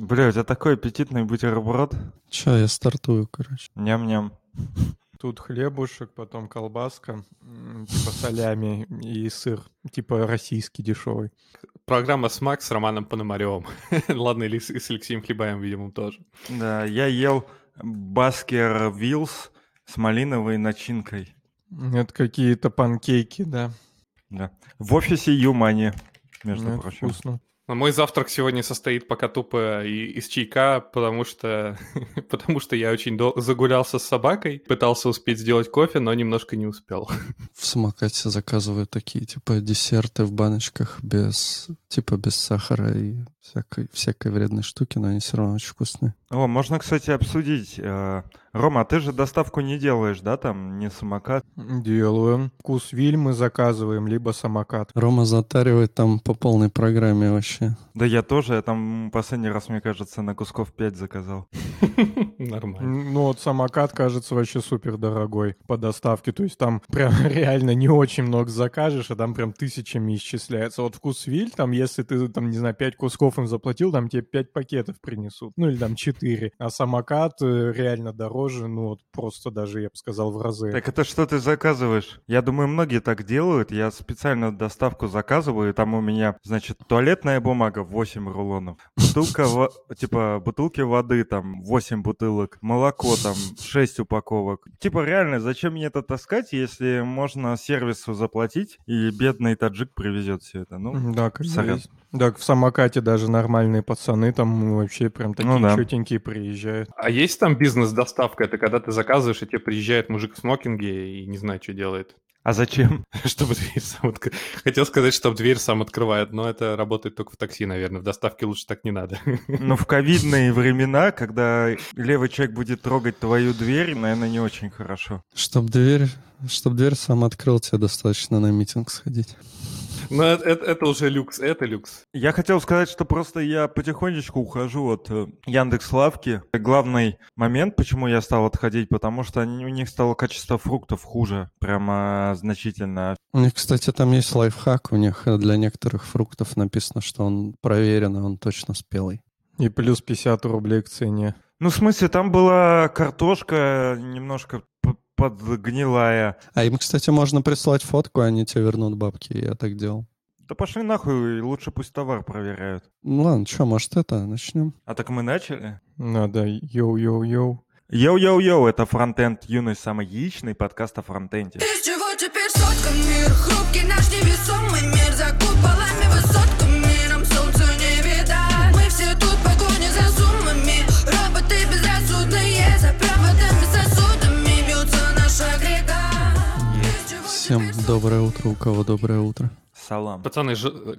Бля, у тебя такой аппетитный бутерброд. Чё, я стартую, короче. Ням-ням. Тут хлебушек, потом колбаска, типа салями и сыр, типа российский дешевый. Программа «Смак» с Романом Пономаревым. Ладно, или с Алексеем Хлебаем, видимо, тоже. Да, я ел баскервиллс с малиновой начинкой. Это какие-то панкейки, да. Да. В офисе Юмани, между прочим. Вкусно. Мой завтрак сегодня состоит пока тупо из чайка, потому что я очень загулялся с собакой, пытался успеть сделать кофе, но немножко не успел. В Самокате заказывают такие, типа, десерты в баночках без сахара и всякой вредной штуки, но они все равно очень вкусные. О, можно, кстати, обсудить. Рома, ты же доставку не делаешь, да, там, не Самокат? Делаем. ВкусВилл мы заказываем, либо Самокат. Рома затаривает там по полной программе вообще. Да я тоже, я там последний раз, мне кажется, на кусков 5 заказал. Нормально. Ну вот Самокат, кажется, вообще супер дорогой по доставке, то есть там прям реально не очень много закажешь, а там прям тысячами исчисляется. Вот ВкусВилл, там, если ты, там, не знаю, 5 кусков им заплатил, там тебе 5 пакетов принесут, ну или там 4. А Самокат реально дороже, ну вот просто даже, я бы сказал, в разы. Так это что ты заказываешь? Я думаю, многие так делают, я специально доставку заказываю, там у меня, значит, туалетная бумага 8 рулонов, бутылки воды там 8 бутылок, молоко там 6 упаковок. Типа реально, зачем мне это таскать, если можно сервису заплатить, и бедный таджик привезет все это, ну, да, сорян. Так в Самокате даже нормальные пацаны там вообще прям такие чётенькие приезжают. А есть там бизнес-доставка? Это когда ты заказываешь, и тебе приезжает мужик в смокинге и не знает, что делает. А зачем? Чтобы дверь сам открывает. Хотел сказать, чтобы дверь сам открывает, но это работает только в такси, наверное. В доставке лучше так не надо. Но в ковидные времена, когда левый человек будет трогать твою дверь, наверное, не очень хорошо. Чтоб дверь сам открыл, тебе достаточно на митинг сходить. Ну, это уже люкс, это люкс. Я хотел сказать, что просто я потихонечку ухожу от Яндекс.Лавки. Главный момент, почему я стал отходить, потому что у них стало качество фруктов хуже, прямо значительно. У них, кстати, там есть лайфхак, у них для некоторых фруктов написано, что он проверен, он точно спелый. И плюс 50 рублей к цене. Ну, в смысле, там была картошка немножко... подгнилая. А им, кстати, можно прислать фотку, они тебе вернут бабки. Я так делал. Да пошли нахуй, лучше пусть товар проверяют. Ну ладно, что, может это, начнем? А так мы начали? Ну да, йоу-йоу-йоу. Йоу-йоу-йоу, это Фронтенд юность, самый яичный подкаст о фронтенде. Без чего теперь соткан мир, хрупкий наш невесомый мир, за куполами высотку миром солнцу не видать. Мы все тут в погоне за суммами, роботы безрассудные, за проводами сосудами. Всем доброе утро, у кого доброе утро. Салам. Пацаны,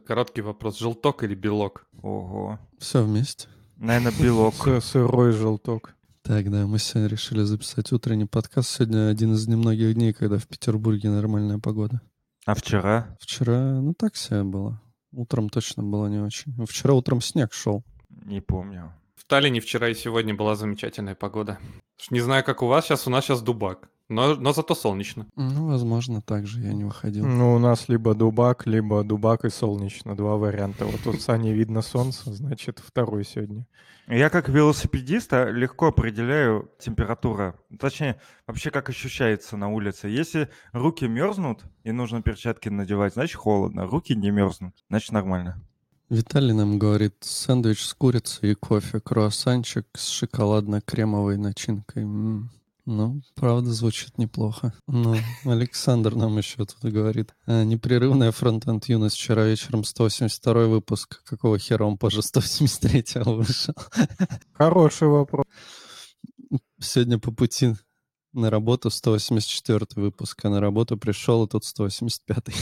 короткий вопрос. Желток или белок? Ого. Все вместе. Наверное, белок. Сырой желток. Так, да, мы сегодня решили записать утренний подкаст. Сегодня один из немногих дней, когда в Петербурге нормальная погода. А вчера? Вчера, ну так себе было. Утром точно было не очень. Вчера утром снег шел. Не помню. В Таллине вчера и сегодня была замечательная погода. Не знаю, как у нас сейчас дубак. Но зато солнечно. Ну, возможно, так же я не выходил. Ну, у нас либо дубак и солнечно. Два варианта. Вот тут Сане видно солнце, значит, второй сегодня. Я как велосипедист легко определяю температуру. Точнее, вообще как ощущается на улице. Если руки мерзнут и нужно перчатки надевать, значит холодно. Руки не мерзнут, значит нормально. Виталий нам говорит, сэндвич с курицей и кофе, круассанчик с шоколадно-кремовой начинкой. Ну, правда, звучит неплохо. Но Александр нам еще тут говорит. Непрерывная фронтенд юность. Вчера вечером 182-й выпуск. Какого хера он позже 183-го вышел? Хороший вопрос. Сегодня по пути на работу 184-й выпуск, а на работу пришел, и тут 185-й.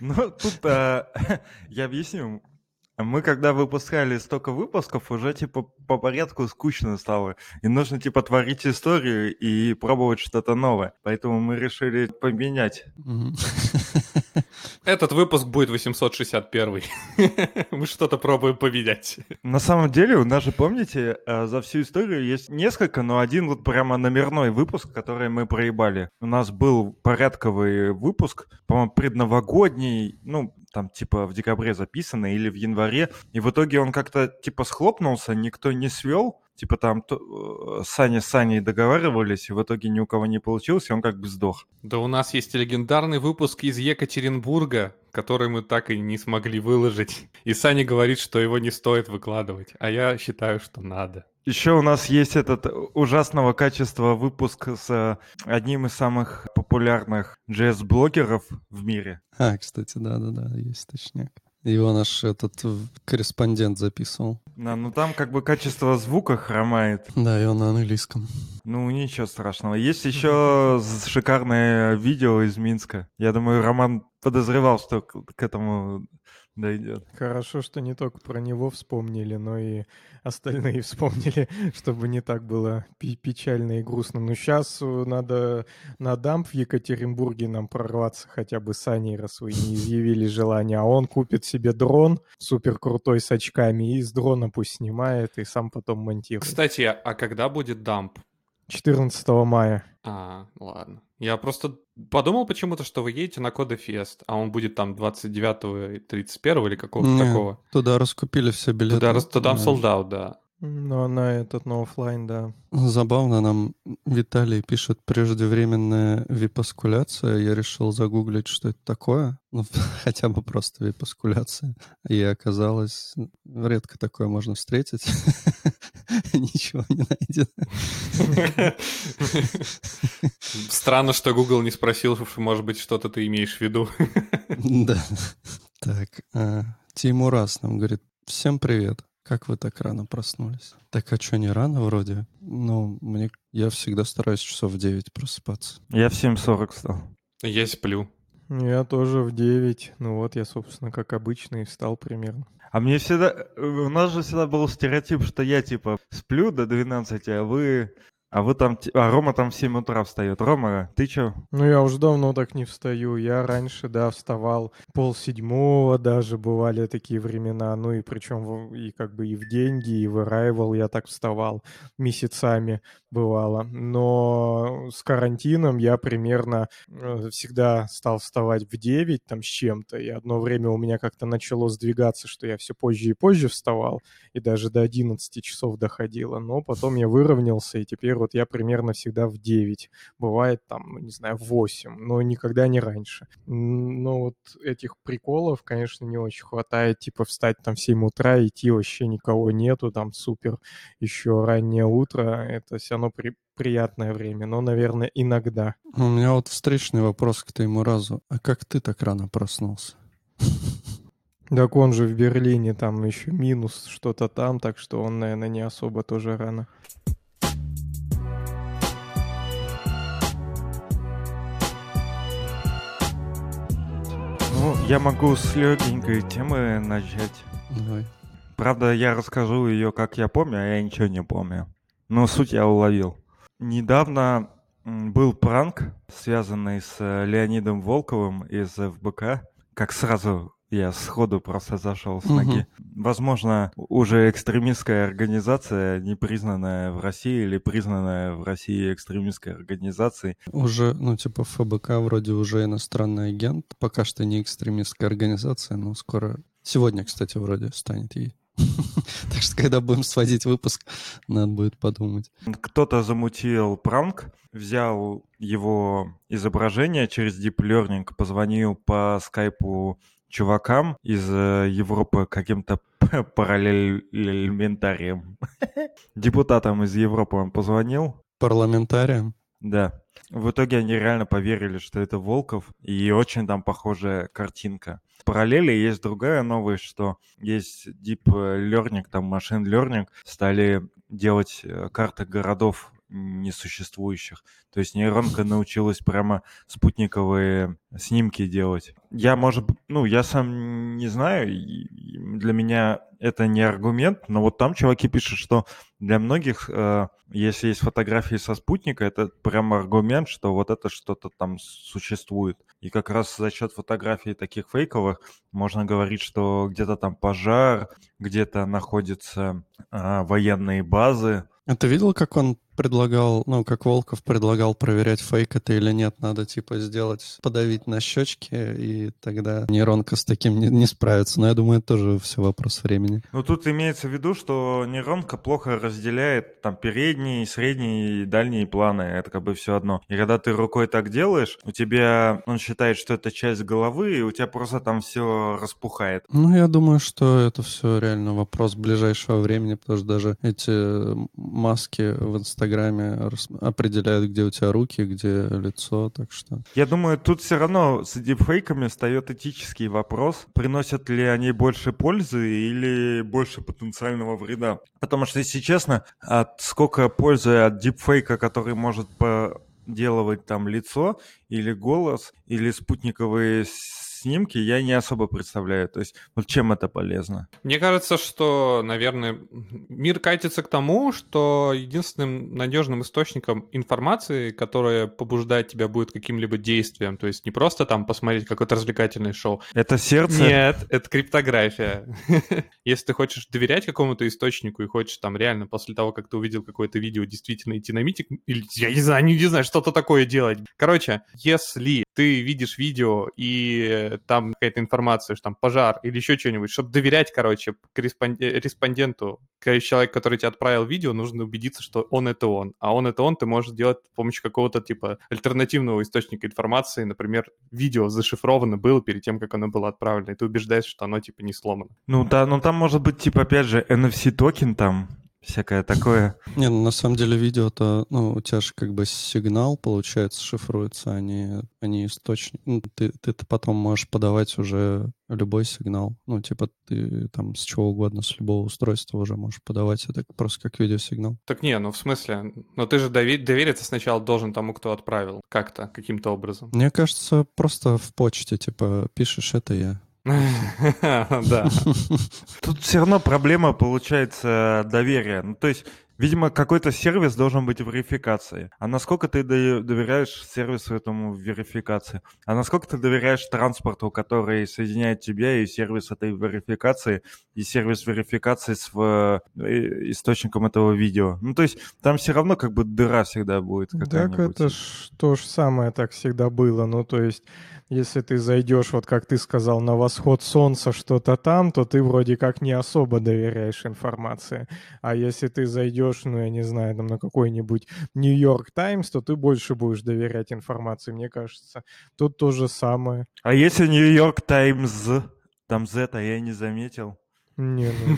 Ну, тут я объясню. Мы когда выпускали столько выпусков, уже типа по порядку скучно стало. И нужно типа творить историю и пробовать что-то новое. Поэтому мы решили поменять. Этот выпуск будет 861. Мы что-то пробуем поменять. На самом деле, у нас же, помните, за всю историю есть несколько, но один вот прямо номерной выпуск, который мы проебали. У нас был порядковый выпуск, по-моему, предновогодний, ну, там, типа, в декабре записанный или в январе, и в итоге он как-то, типа, схлопнулся, никто не свел, типа, там, Саня с Саней договаривались, и в итоге ни у кого не получилось, и он как бы сдох. Да у нас есть легендарный выпуск из Екатеринбурга, который мы так и не смогли выложить, и Саня говорит, что его не стоит выкладывать, а я считаю, что надо. Еще у нас есть этот ужасного качества выпуск с одним из самых популярных JS-блогеров в мире. А, кстати, да, есть точняк. Его наш этот корреспондент записывал. Да, ну там как бы качество звука хромает. Да, и он на английском. Ну, ничего страшного. Есть еще шикарное видео из Минска. Я думаю, Роман подозревал, что к этому... дойдет. Хорошо, что не только про него вспомнили, но и остальные вспомнили, чтобы не так было печально и грустно. Но сейчас надо на дамп в Екатеринбурге нам прорваться хотя бы с Аней, раз вы не изъявили желания. А он купит себе дрон суперкрутой с очками и с дрона пусть снимает и сам потом монтирует. Кстати, а когда будет дамп? 14 мая. А, ладно. Я просто подумал почему-то, что вы едете на Кодефест, а он будет там 29-го и 31-го или какого-то такого. Туда раскупили все билеты. Туда солдат, да. Ну, на этот, на офлайн, да. Забавно, нам Виталий пишет: преждевременная випаскуляция. Я решил загуглить, что это такое. Ну, хотя бы просто випаскуляция. И оказалось, редко такое можно встретить. Ничего не найдено. Странно, что Google не спросил, что, может быть, что-то ты имеешь в виду. Да. Так, Тимурас нам говорит: всем привет. Как вы так рано проснулись? Так, а что, не рано вроде? Ну, я всегда стараюсь часов в 9 просыпаться. Я в 7:40 встал. Я сплю. Я тоже в 9. Ну вот, я, собственно, как обычно и встал примерно. А мне всегда... У нас же всегда был стереотип, что я, типа, сплю до 12, а вы... А Рома там в 7 утра встает. Рома, ты чё? Ну, я уже давно так не встаю. Я раньше, да, вставал 6:30, даже бывали такие времена. Ну, и причем и как бы и в деньги, и в Arrival я так вставал месяцами бывало. Но с карантином я примерно всегда стал вставать в 9 там с чем-то. И одно время у меня как-то начало сдвигаться, что я все позже и позже вставал. И даже до 11 часов доходило. Но потом я выровнялся, и теперь вот я примерно всегда в 9, бывает там, не знаю, в 8, но никогда не раньше. Но вот этих приколов, конечно, не очень хватает, типа встать там в 7 утра, идти, вообще никого нету, там супер, еще раннее утро, это все равно приятное время, но, наверное, иногда. У меня вот встречный вопрос к твоему разу, а как ты так рано проснулся? Так он же в Берлине, там еще минус что-то там, так что он, наверное, не особо тоже рано. Ну, я могу с легенькой темы начать. Давай. Правда, я расскажу ее, как я помню, а я ничего не помню. Но суть я уловил. Недавно был пранк, связанный с Леонидом Волковым из ФБК. Как сразу я сходу просто зашел с ноги. Возможно, уже экстремистская организация, не признанная в России или признанная в России экстремистской организацией. Уже, ну типа ФБК вроде уже иностранный агент. Пока что не экстремистская организация, но скоро... Сегодня, кстати, вроде станет ей. Так что, когда будем сводить выпуск, надо будет подумать. Кто-то замутил пранк, взял его изображение через Deep Learning, позвонил по скайпу чувакам из Европы каким-то парламентарием. Депутатам из Европы он позвонил. Парламентарием? Да. В итоге они реально поверили, что это Волков, и очень там похожая картинка. В параллели есть другая новость, что есть Deep Learning, там Machine Learning, стали делать карты городов несуществующих. То есть нейронка научилась прямо спутниковые снимки делать. Я, может, я сам не знаю, для меня это не аргумент, но вот там чуваки пишут, что для многих, если есть фотографии со спутника, это прям аргумент, что вот это что-то там существует. И как раз за счет фотографий таких фейковых можно говорить, что где-то там пожар, где-то находятся военные базы. А ты видел, как он предлагал, как Волков предлагал проверять, фейк это или нет? Надо сделать, подавить на щечке, и тогда нейронка с таким не справится. Но я думаю, это тоже все вопрос времени. Тут имеется в виду, что нейронка плохо разделяет там передние, средние и дальние планы. Это все одно. И когда ты рукой так делаешь, у тебя он считает, что это часть головы, и у тебя просто там все распухает. Я думаю, что это все реально вопрос ближайшего времени, потому что даже эти маски в Инстаграме определяют, где у тебя руки, где лицо, так что... Я думаю, тут все равно с дипфейками встает этический вопрос, приносят ли они больше пользы или больше потенциального вреда. Потому что, если честно, сколько пользы от дипфейка, который может поделывать там лицо или голос, или спутниковые снимки, я не особо представляю. То есть, чем это полезно? Мне кажется, что, наверное, мир катится к тому, что единственным надежным источником информации, которая побуждает тебя будет каким-либо действием, то есть не просто там посмотреть какое-то развлекательное шоу. Это сердце? Нет, это криптография. Если ты хочешь доверять какому-то источнику и хочешь там реально после того, как ты увидел какое-то видео, действительно идти на митинг, или, я не знаю, что-то такое делать. Короче, если ты видишь видео и там какая-то информация, что там пожар или еще что-нибудь, чтобы доверять, респонденту, человек, который тебе отправил видео, нужно убедиться, что он это он. А он это он ты можешь делать с помощью какого-то альтернативного источника информации. Например, видео зашифровано было перед тем, как оно было отправлено, и ты убеждаешься, что оно не сломано. Там может быть опять же NFC-токен там. Всякое такое. На самом деле видео-то, у тебя же сигнал, получается, шифруется, а не источник. Ты потом можешь подавать уже любой сигнал. Ты там с чего угодно, с любого устройства уже можешь подавать это просто как видеосигнал. Так не, в смысле, ты же довериться сначала должен тому, кто отправил как-то, каким-то образом. Мне кажется, просто в почте, пишешь «это я». Да. Тут все равно проблема, получается, доверия. То есть, видимо, какой-то сервис должен быть в верификации. А насколько ты доверяешь сервису этому в верификации? А насколько ты доверяешь транспорту, который соединяет тебя и сервис этой верификации, и сервис верификации с источником этого видео? То есть там все равно дыра всегда будет какая-нибудь. Так это то же самое так всегда было. То есть... Если ты зайдешь, как ты сказал, на восход солнца что-то там, то ты вроде как не особо доверяешь информации. А если ты зайдешь, на какой-нибудь Нью-Йорк Таймс, то ты больше будешь доверять информации, мне кажется. Тут то же самое. А если Нью-Йорк Таймс, там Z-то я не заметил.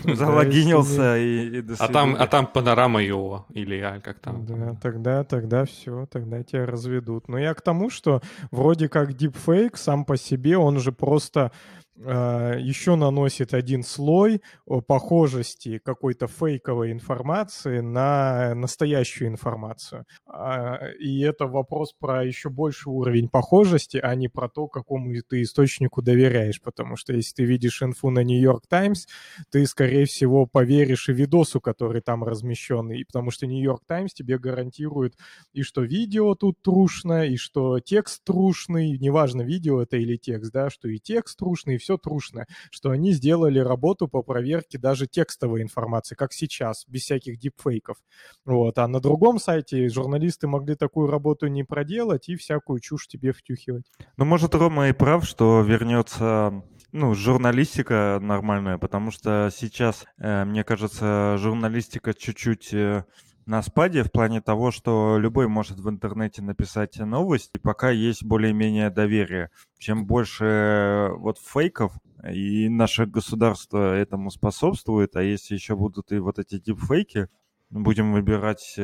Залогинился и до свидания. А там панорама его, или как там. Да, тогда все, тогда тебя разведут. Но я к тому, что вроде как дипфейк сам по себе, он же просто еще наносит один слой похожести какой-то фейковой информации на настоящую информацию. И это вопрос про еще больший уровень похожести, а не про то, какому ты источнику доверяешь. Потому что если ты видишь инфу на Нью-Йорк Таймс, ты, скорее всего, поверишь и видосу, который там размещен. И потому что Нью-Йорк Таймс тебе гарантирует и что видео тут трушно, и что текст трушный. Неважно, видео это или текст, да, что и текст трушный, и все трушно, что они сделали работу по проверке даже текстовой информации, как сейчас, без всяких дипфейков. А на другом сайте журналисты могли такую работу не проделать и всякую чушь тебе втюхивать. Может, Рома и прав, что вернется... журналистика нормальная, потому что сейчас, мне кажется, журналистика чуть-чуть... на спаде в плане того, что любой может в интернете написать новость, и пока есть более-менее доверие. Чем больше фейков, и наше государство этому способствует, а если еще будут и эти дипфейки, будем выбирать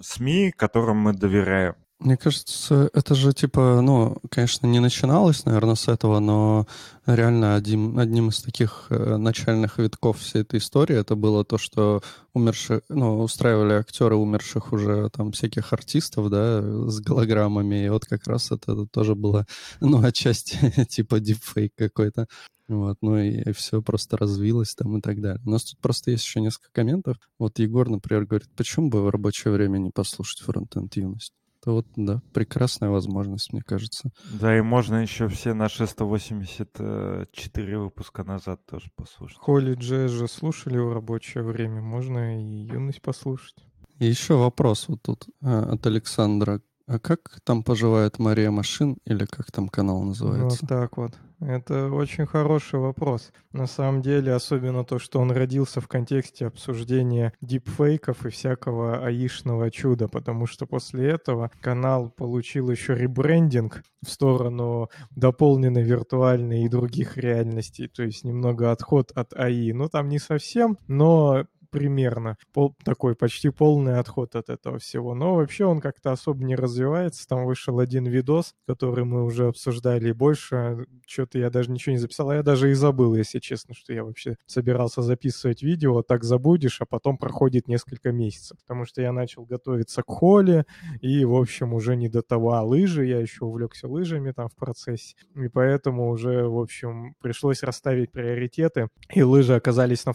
СМИ, которым мы доверяем. Мне кажется, это же типа, ну, конечно, не начиналось, наверное, с этого, но реально одним из таких начальных витков всей этой истории это было то, что устраивали актеры умерших уже там всяких артистов, да, с голограммами, и вот как раз это тоже было, ну, отчасти типа дипфейк какой-то. Вот, ну и все просто развилось там и так далее. У нас тут просто есть еще несколько комментов. Вот Егор, например, говорит, почему бы в рабочее время не послушать «Фронтенд юность»? Это вот, да, прекрасная возможность, мне кажется. Да, и можно еще все наши 184 выпуска назад тоже послушать. Коли джаз же слушали в рабочее время, можно и юность послушать. И еще вопрос вот тут от Александра. А как там поживает Мария Машин, или как там канал называется? Вот так вот. Это очень хороший вопрос. На самом деле, особенно то, что он родился в контексте обсуждения дипфейков и всякого аишного чуда, потому что после этого канал получил еще ребрендинг в сторону дополненной виртуальной и других реальностей, то есть немного отход от АИ. Ну, там не совсем, но... примерно. Такой почти полный отход от этого всего. Но вообще он как-то особо не развивается. Там вышел один видос, который мы уже обсуждали, и больше. Что-то я даже ничего не записал. А я даже и забыл, если честно, что я вообще собирался записывать видео. Так забудешь, а потом проходит несколько месяцев. Потому что я начал готовиться к холле и, в общем, уже не до того. А лыжи, я еще увлекся лыжами там в процессе. И поэтому уже, в общем, пришлось расставить приоритеты. И лыжи оказались на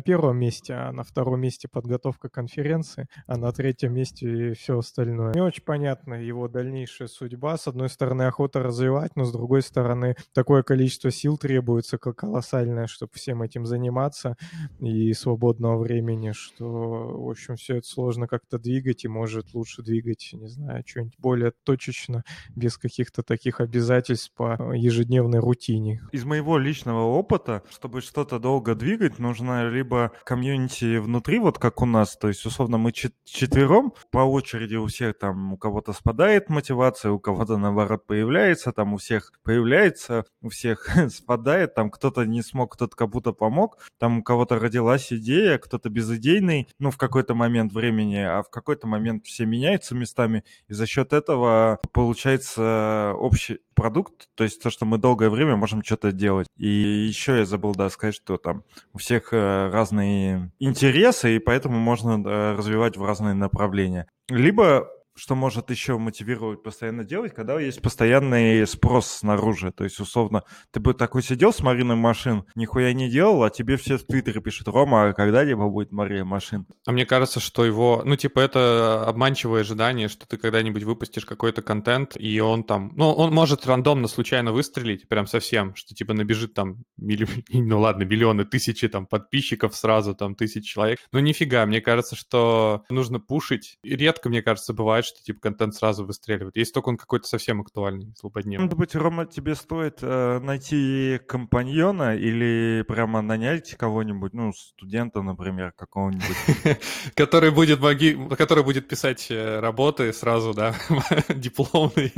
первом месте. А на втором месте подготовка конференции, а на третьем месте все остальное. Не очень понятна его дальнейшая судьба. С одной стороны, охота развивать, но с другой стороны, такое количество сил требуется колоссальное, чтобы всем этим заниматься, и свободного времени, что, в общем, все это сложно как-то двигать, и может лучше двигать, не знаю, что-нибудь более точечно, без каких-то таких обязательств по ежедневной рутине. Из моего личного опыта, чтобы что-то долго двигать, нужно либо комьюнити внутри, вот как у нас, то есть, условно, мы четвером, по очереди у всех там, у кого-то спадает мотивация, у кого-то, наоборот, появляется, там, у всех появляется, у всех спадает, там, кто-то не смог, кто-то кому-то помог, там, у кого-то родилась идея, кто-то безыдейный, ну, в какой-то момент времени, а в какой-то момент все меняются местами, и за счет этого получается общий продукт, то есть то, что мы долгое время можем что-то делать. И еще я забыл, да, сказать, что там у всех разные интересы, и поэтому можно развивать в разные направления. Либо, что может еще мотивировать постоянно делать, когда есть постоянный спрос снаружи. То есть, условно, ты бы такой сидел с Мариной Машин, нихуя не делал, а тебе все в Твиттере пишут: «Рома, а когда-либо будет Мария Машин?» А мне кажется, что его... Ну, типа, это обманчивое ожидание, что ты когда-нибудь выпустишь какой-то контент, и он там... Ну, он может рандомно, случайно выстрелить, прям совсем, что, типа, набежит там... Ну, ладно, миллионы, тысячи там подписчиков сразу, там, тысяч человек. Ну, нифига, мне кажется, что нужно пушить. И редко, мне кажется, бывает, что типа контент сразу выстреливает, если только он какой-то совсем актуальный, злободневный. Может быть, Рома, тебе стоит найти компаньона или прямо нанять кого-нибудь, ну, студента, например, какого-нибудь. Который будет писать работы сразу, да, дипломные,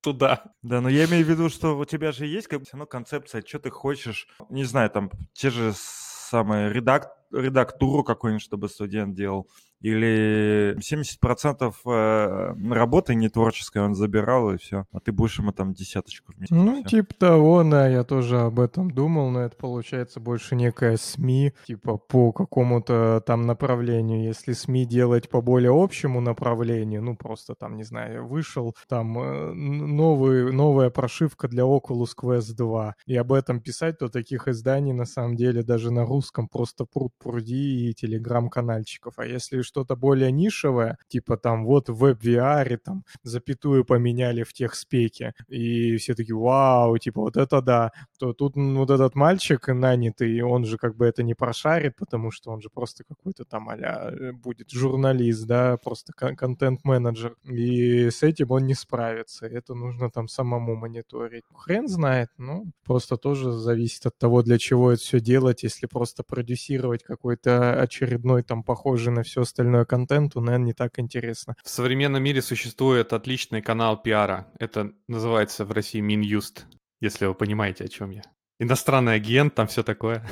туда. Да, но я имею в виду, что у тебя же есть как бы все равно концепция, что ты хочешь, не знаю, там, те же самые редактуру какую-нибудь, чтобы студент делал, или 70% работы не творческой он забирал, и все. А ты будешь ему там десяточку вместе. Ну, типа того, да, я тоже об этом думал, но это получается больше некая СМИ, типа по какому-то там направлению. Если СМИ делать по более общему направлению, ну, просто там, не знаю, вышел там новая прошивка для Oculus Quest 2, и об этом писать, то таких изданий, на самом деле, даже на русском просто пруд-пруди и телеграм-канальчиков. А если что-то более нишевое, типа там вот в веб-VR, там запятую поменяли в техспеке, и все такие: вау, типа вот это да, то тут вот этот мальчик нанятый, он же как бы это не прошарит, потому что он же просто какой-то там а-ля будет журналист, да, просто контент-менеджер, и с этим он не справится, это нужно там самому мониторить. Хрен знает, ну, просто тоже зависит от того, для чего это все делать. Если просто продюсировать какой-то очередной там похожий на все остальное контенту, наверное, не так интересно. В современном мире существует отличный канал пиара. Это называется в России Минюст, если вы понимаете, о чем я. Иностранный агент, там все такое.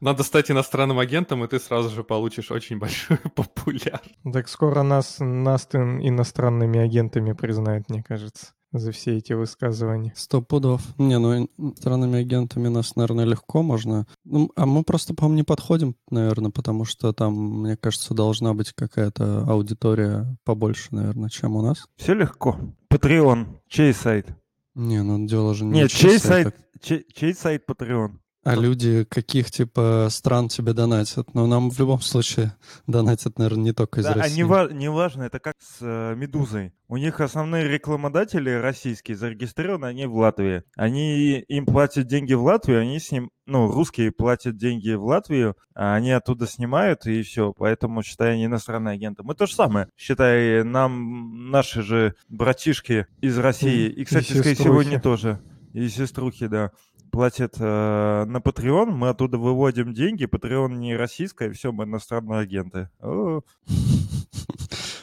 Надо стать иностранным агентом, и ты сразу же получишь очень большую популярность. Так скоро нас иностранными агентами признают, мне кажется, за все эти высказывания. 100 пудов. Не, ну иностранными агентами нас, наверное, легко можно. Ну, а мы просто, по-моему, не подходим, наверное, потому что там, мне кажется, должна быть какая-то аудитория побольше, наверное, чем у нас. Все легко. Patreon, чей сайт? Не, ну дело же не... Нет, чей сайт Patreon? А люди каких, типа, стран тебе донатят? Ну, нам в любом случае донатят, наверное, не только из России. Не важно, это как с «Медузой». У них основные рекламодатели российские зарегистрированы, они в Латвии. Они им платят деньги в Латвию, они с ним... Ну, русские платят деньги в Латвию, а они оттуда снимают, и все. Поэтому, считай, они иностранные агенты. Мы то же самое. Считай, нам наши же братишки из России, и, кстати, и сегодня тоже, и сеструхи, да, платят на Patreon, мы оттуда выводим деньги, Patreon не российская, все, мы иностранные агенты.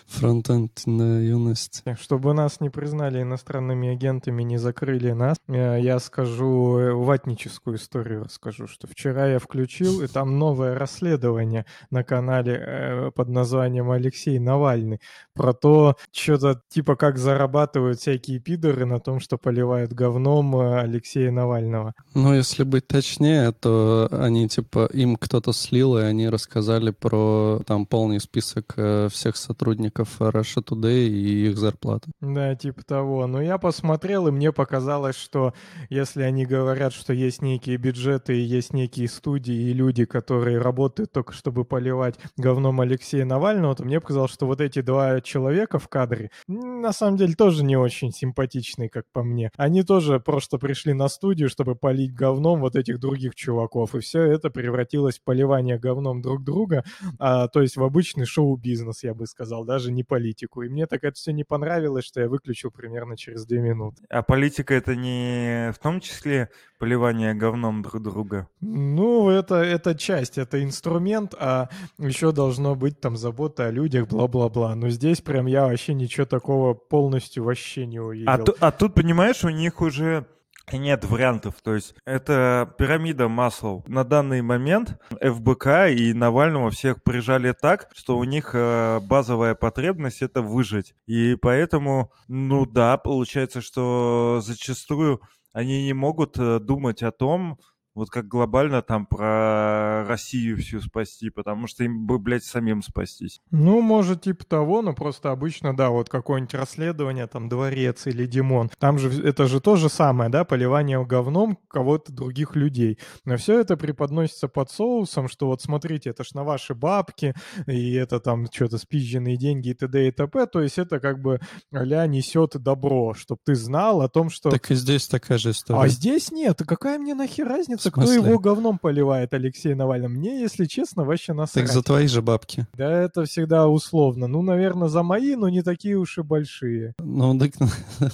Фронтенд юность. Чтобы нас не признали иностранными агентами, не закрыли нас, я скажу ватническую историю, расскажу, что вчера я включил, и там новое расследование на канале под названием Алексей Навальный про то, что-то типа как зарабатывают всякие пидоры на том, что поливают говном Алексея Навального. Ну, если быть точнее, то они типа, им кто-то слил, и они рассказали про там полный список всех сотрудников Russia Today и их зарплаты. Да, типа того. Но я посмотрел, и мне показалось, что если они говорят, что есть некие бюджеты, и есть некие студии и люди, которые работают только чтобы поливать говном Алексея Навального, то мне показалось, что вот эти два человека в кадре, на самом деле, тоже не очень симпатичные, как по мне. Они тоже просто пришли на студию, чтобы полить говном вот этих других чуваков, и все это превратилось в поливание говном друг друга, то есть в обычный шоу-бизнес, я бы сказал, даже не политику. И мне так это все не понравилось, что я выключил примерно через 2 минуты. А политика — это не в том числе поливание говном друг друга? Ну, это часть, это инструмент, а еще должно быть там забота о людях, бла-бла-бла. Но здесь прям я вообще ничего такого полностью вообще не увидел. А тут, понимаешь, у них уже... Нет вариантов, то есть это пирамида Маслоу. На данный момент ФБК и Навального всех прижали так, что у них базовая потребность — это выжить. И поэтому, ну да, получается, что зачастую они не могут думать о том, вот как глобально там про Россию всю спасти, потому что им бы, блядь, самим спастись. Ну, может, типа того, но просто обычно, да, вот какое-нибудь расследование, там, Дворец или Димон, там же, это же то же самое, да, поливание говном кого-то других людей. Но все это преподносится под соусом, что вот смотрите, это ж на ваши бабки, и это там что-то спизженные деньги и т.д. и т.п. То есть это как бы а-ля несет добро, чтобы ты знал о том, что... Так и здесь такая же история. А здесь нет, какая мне нахер разница? Кто его говном поливает, Алексей Навальный? Мне, если честно, вообще насрать. Так за твои же бабки. Да, это всегда условно. Ну, наверное, за мои, но не такие уж и большие. Ну, так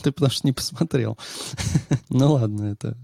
ты потому что не посмотрел. Ну, ладно, это...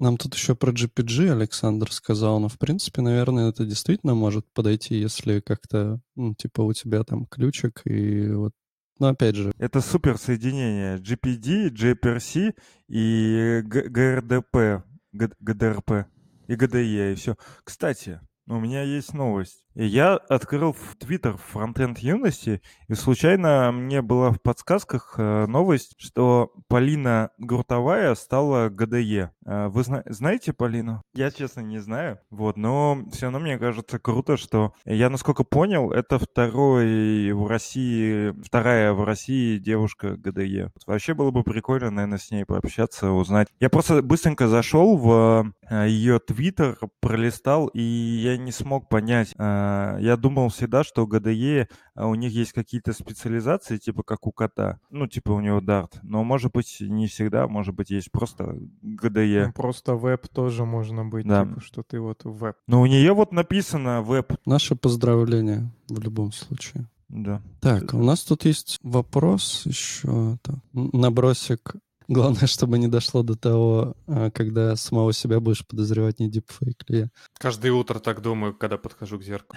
Нам тут еще про GPG Александр сказал, но, в принципе, наверное, это действительно может подойти, если как-то, ну, типа, у тебя там ключик и вот. Но опять же... Это суперсоединение GPD, GPRC и GRDP. ГДРП и ГДЕ, и все. Кстати, у меня есть новость. Я открыл Твиттер Фронтенд юности, и случайно мне была в подсказках новость, что Полина Гуртовая стала ГДЕ. Вы знаете Полину? Я, честно, не знаю. Вот, но все равно мне кажется круто, что я, насколько понял, это вторая в России девушка ГДЕ. Вообще было бы прикольно, наверное, с ней пообщаться, узнать. Я просто быстренько зашел в ее Твиттер, пролистал, и я не смог понять... Я думал всегда, что ГДЕ, у них есть какие-то специализации, типа как у кота. Ну, типа у него дарт. Но, может быть, не всегда, может быть, есть просто ГДЕ. Ну, просто веб тоже можно быть, да. Типа, что ты вот веб. Но у нее вот написано веб. Наше поздравление в любом случае. Да. Так, у нас тут есть вопрос еще. Набросик. Главное, чтобы не дошло до того, когда самого себя будешь подозревать, не дипфейк ли я. Каждое утро так думаю, когда подхожу к зеркалу.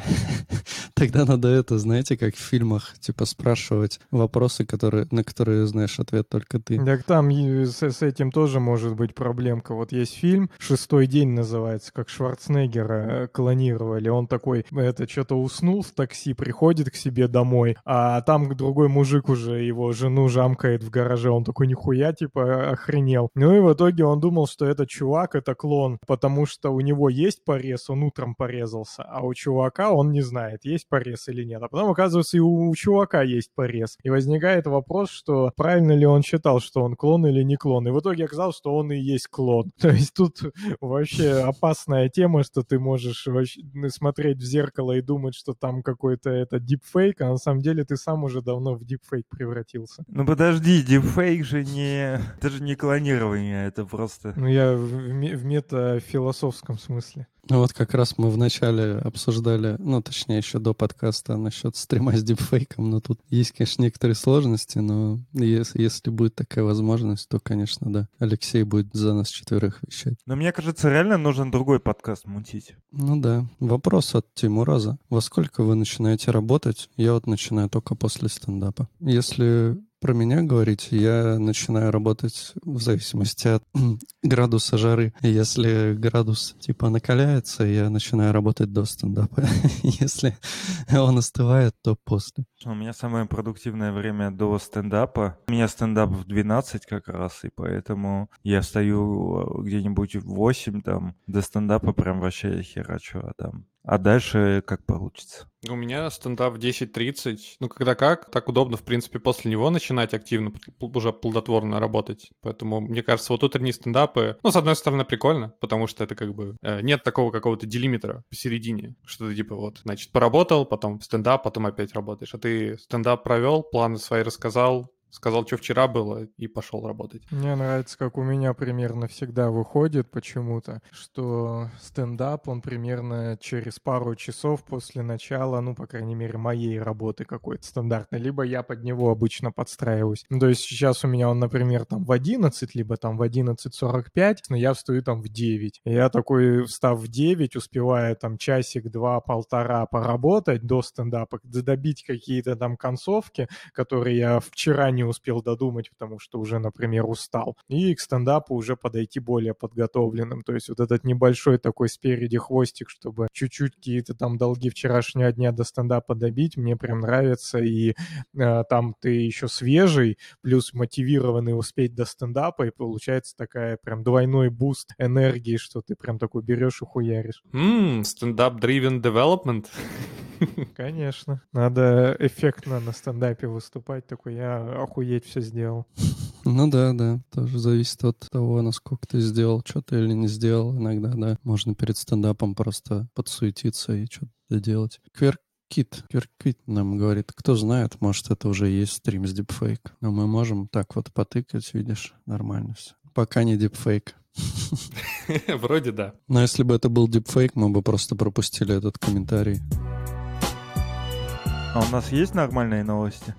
Тогда надо это, знаете, как в фильмах, типа спрашивать вопросы, на которые знаешь ответ только ты. Так там с этим тоже может быть проблемка. Вот есть фильм «Шестой день» называется, как Шварценеггера клонировали. Он такой, что-то уснул в такси, приходит к себе домой, а там другой мужик уже его жену жамкает в гараже. Он такой, нихуя, типа, охренел. Ну и в итоге он думал, что этот чувак — это клон, потому что у него есть порез, он утром порезался, а у чувака он не знает, есть порез или нет. А потом, оказывается, и у чувака есть порез. И возникает вопрос, что правильно ли он считал, что он клон или не клон. И в итоге оказалось, что он и есть клон. То есть тут вообще опасная тема, что ты можешь смотреть в зеркало и думать, что там какой-то это дипфейк, а на самом деле ты сам уже давно в дипфейк превратился. Ну подожди, дипфейк же не... Это же не клонирование, это просто... Ну я в метафилософском смысле. Ну вот как раз мы вначале обсуждали, ну точнее еще до подкаста, насчет стрима с дипфейком, но тут есть, конечно, некоторые сложности, но если будет такая возможность, то, конечно, да, Алексей будет за нас четверых вещать. Но мне кажется, реально нужен другой подкаст мутить. Ну да. Вопрос от Тимураза. Во сколько вы начинаете работать? Я вот начинаю только после стендапа. Если... Про меня говорить, я начинаю работать в зависимости от градуса жары. Если градус типа накаляется, я начинаю работать до стендапа. Если он остывает, то после. У меня самое продуктивное время до стендапа. У меня стендап в 12 как раз, и поэтому я встаю где-нибудь в 8 там, до стендапа прям вообще херачу, а дальше как получится. У меня стендап в 10:30. Ну, когда как, так удобно, в принципе, после него начинать активно, уже плодотворно работать. Поэтому, мне кажется, вот утренние стендапы, ну, с одной стороны, прикольно, потому что это как бы нет такого какого-то делимитра посередине, что ты типа вот, значит, поработал, потом стендап, потом опять работаешь. А ты стендап провел, планы свои рассказал, сказал, что вчера было, и пошел работать. Мне нравится, как у меня примерно всегда выходит почему-то, что стендап, он примерно через пару часов после начала, ну, по крайней мере, моей работы какой-то стандартной, либо я под него обычно подстраиваюсь. То есть сейчас у меня он, например, там в 11, либо там в 11:45, но я встаю там в 9. Я такой, встав в 9, успеваю там часик-два-полтора поработать до стендапа, добить какие-то там концовки, которые я вчера не успел додумать, потому что уже, например, устал. И к стендапу уже подойти более подготовленным. То есть вот этот небольшой такой спереди хвостик, чтобы чуть-чуть какие-то там долги вчерашнего дня до стендапа добить, мне прям нравится. И там ты еще свежий, плюс мотивированный успеть до стендапа, и получается такая прям двойной буст энергии, что ты прям такой берешь и хуяришь. Стендап-driven development. Конечно. Надо эффектно на стендапе выступать. Такой, я охуеть все сделал. Ну да. Тоже зависит от того, насколько ты сделал что-то или не сделал. Иногда, да, можно перед стендапом просто подсуетиться и что-то делать. Кверкит нам говорит. Кто знает, может, это уже есть стрим с дипфейк. Но мы можем так вот потыкать, видишь, нормально все. Пока не дипфейк. Вроде да. Но если бы это был дипфейк, мы бы просто пропустили этот комментарий. А у нас есть нормальные новости?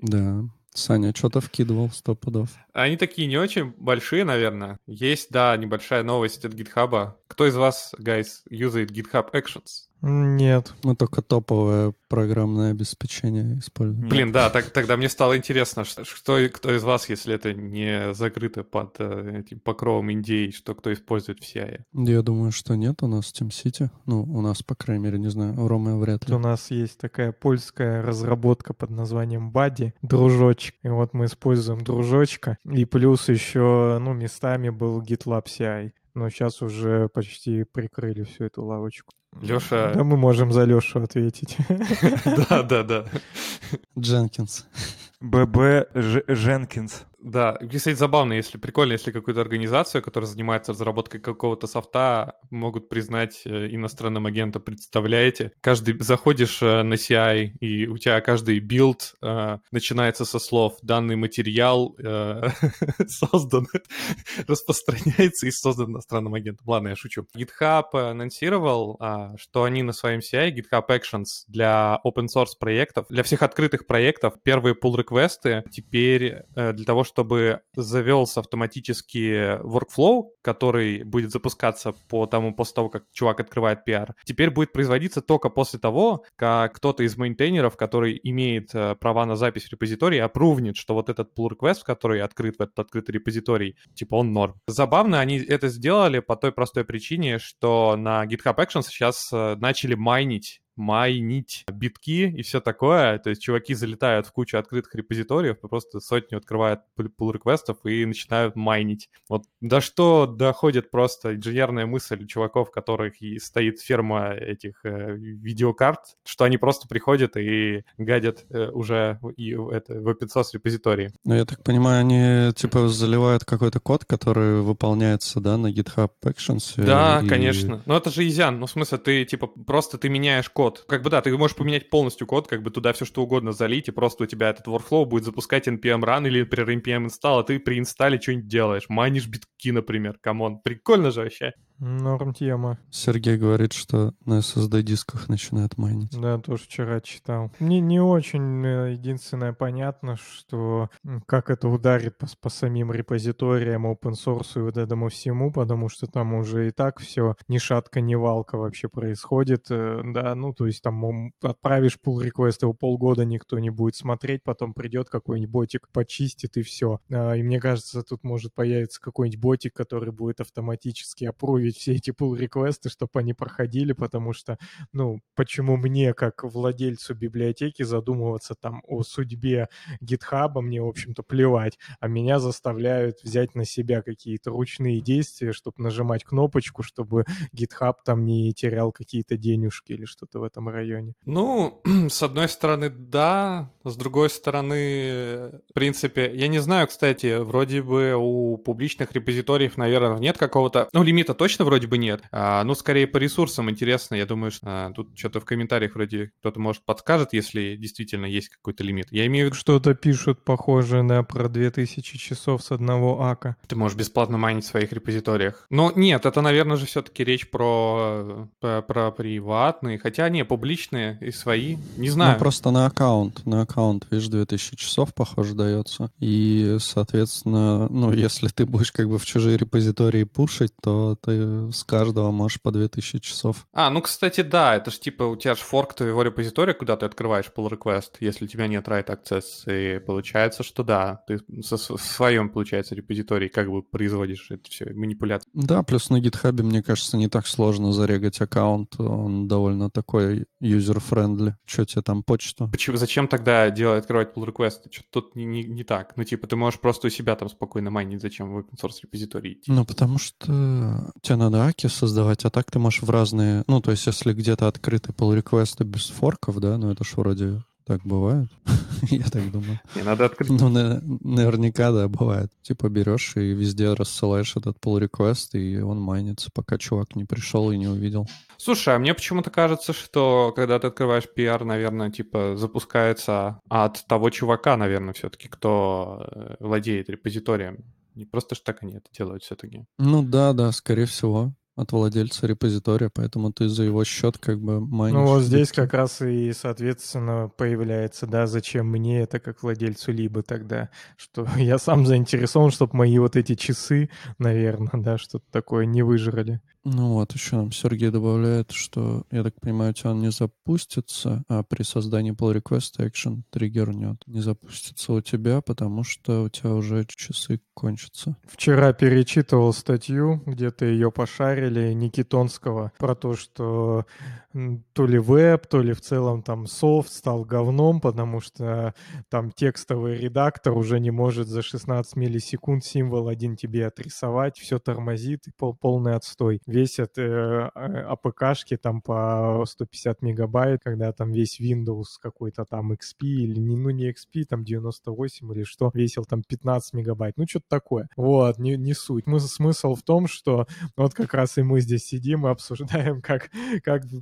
Да. Саня что-то вкидывал 100 пудов. Они такие не очень большие, наверное. Есть, да, небольшая новость от GitHub. Кто из вас, guys, юзает GitHub Actions? Нет. Мы только топовое программное обеспечение используем. Блин, да, тогда мне стало интересно, кто из вас, если это не закрыто под этим покровом Индии, что кто использует в CI? Я думаю, что нет, у нас в TeamCity. Ну, у нас, по крайней мере, не знаю, у Ромы вряд ли. У нас есть такая польская разработка под названием Buddy, Дружочек. И вот мы используем Дружочка. И плюс еще, местами был GitLab CI. Но сейчас уже почти прикрыли всю эту лавочку. Леша... Да, мы можем за Лешу ответить. Да. Jenkins. ББ Jenkins. Да, кстати, забавно, прикольно, если какую-то организацию, которая занимается разработкой какого-то софта, могут признать иностранным агентом, представляете? Каждый заходишь на CI, и у тебя каждый билд начинается со слов «данный материал создан, распространяется и создан иностранным агентом». Ладно, я шучу. GitHub анонсировал, что они на своем CI, GitHub Actions, для open-source проектов, для всех открытых проектов, первые pull-реквесты теперь для того, чтобы завелся автоматически workflow, который будет запускаться после того, как чувак открывает PR, теперь будет производиться только после того, как кто-то из мейнтейнеров, который имеет права на запись в репозитории, опрувнит, что вот этот pull request, который открыт в этот открытый репозиторий, он норм. Забавно, они это сделали по той простой причине, что на GitHub Actions сейчас начали майнить битки и все такое. То есть чуваки залетают в кучу открытых репозиториев, просто сотню открывают pull-реквестов и начинают майнить. Вот до что доходит просто инженерная мысль чуваков, у которых и стоит ферма этих видеокарт, что они просто приходят и гадят уже в open-source репозитории. Ну, я так понимаю, они заливают какой-то код, который выполняется, да, на GitHub Actions? Да, конечно. Но это же изян. Ну, в смысле, ты просто ты меняешь код. Ты можешь поменять полностью код, туда все что угодно залить, и просто у тебя этот workflow будет запускать npm run или, например, npm install, а ты при инсталле что-нибудь делаешь. Майнишь битки, например. Камон. Прикольно же вообще. Норм тема. Сергей говорит, что на SSD-дисках начинают майнить. Да, тоже вчера читал. Мне не очень единственное понятно, что как это ударит по самим репозиториям, open-source и вот этому всему, потому что там уже и так все ни шатка, ни валка вообще происходит. Да, то есть там отправишь pull-request, его полгода никто не будет смотреть, потом придет какой-нибудь ботик, почистит и все. И мне кажется, тут может появиться какой-нибудь ботик, который будет автоматически опровить все эти pull-реквесты, чтобы они проходили, потому что, почему мне, как владельцу библиотеки, задумываться там о судьбе GitHub, мне, в общем-то, плевать, а меня заставляют взять на себя какие-то ручные действия, чтобы нажимать кнопочку, чтобы GitHub там не терял какие-то денежки или что-то в этом районе. С одной стороны, да, с другой стороны, в принципе, я не знаю, кстати, вроде бы у публичных репозиториев, наверное, нет какого-то, лимита точно вроде бы нет. Скорее по ресурсам интересно. Я думаю, что тут что-то в комментариях вроде кто-то, может, подскажет, если действительно есть какой-то лимит. Я имею в виду... Что-то пишут, похоже, про 2000 часов с одного ака. Ты можешь бесплатно майнить в своих репозиториях. Но нет, это, наверное, же все-таки речь про приватные. Хотя, не, публичные и свои. Не знаю. Просто на аккаунт, видишь, 2000 часов, похоже, дается. И, соответственно, если ты будешь в чужие репозитории пушить, то ты с каждого можешь по 2000 часов. Кстати, да, это ж у тебя же форк твоего репозитория, куда ты открываешь pull request, если у тебя нет write access, и получается, что да, ты в своем, получается, репозитории производишь это все, манипуляции. Да, плюс на GitHub, мне кажется, не так сложно зарегать аккаунт, он довольно такой user-friendly. Что тебе там, почту? Зачем тогда открывать pull request? Что-то тут не так. Ты можешь просто у себя там спокойно майнить, зачем в open source репозитории идти? Потому что... тебе надо аки создавать, а так ты можешь в разные... если где-то открыты pull-реквесты без форков, да, это ж вроде... Так бывает? Я так думаю. Не надо открыть. Наверняка, да, бывает. Берешь и везде рассылаешь этот pull-request, и он майнится, пока чувак не пришел и не увидел. Слушай, а мне почему-то кажется, что когда ты открываешь PR, наверное, запускается от того чувака, наверное, все-таки, кто владеет репозиторием. Не просто ж так они это делают все-таки. Да, скорее всего. От владельца репозитория, поэтому ты за его счет майнишь. Здесь как раз и, соответственно, появляется, да, зачем мне это как владельцу либо тогда, что я сам заинтересован, чтобы мои эти часы, наверное, да, что-то такое не выжрали. Еще нам Сергей добавляет, что, я так понимаю, он не запустится, а при создании pull request action триггернет. Не запустится у тебя, потому что у тебя уже часы кончатся. Вчера перечитывал статью, где-то ее пошарили, Никитонского, про то, что то ли веб, то ли в целом там софт стал говном, потому что там текстовый редактор уже не может за 16 миллисекунд символ один тебе отрисовать, все тормозит, и полный отстой. Весят АПКшки там по 150 мегабайт, когда там весь Windows какой-то там XP или не XP, там 98 или что, весил там 15 мегабайт. Что-то такое. Не суть. Смысл в том, что как раз и мы здесь сидим и обсуждаем, как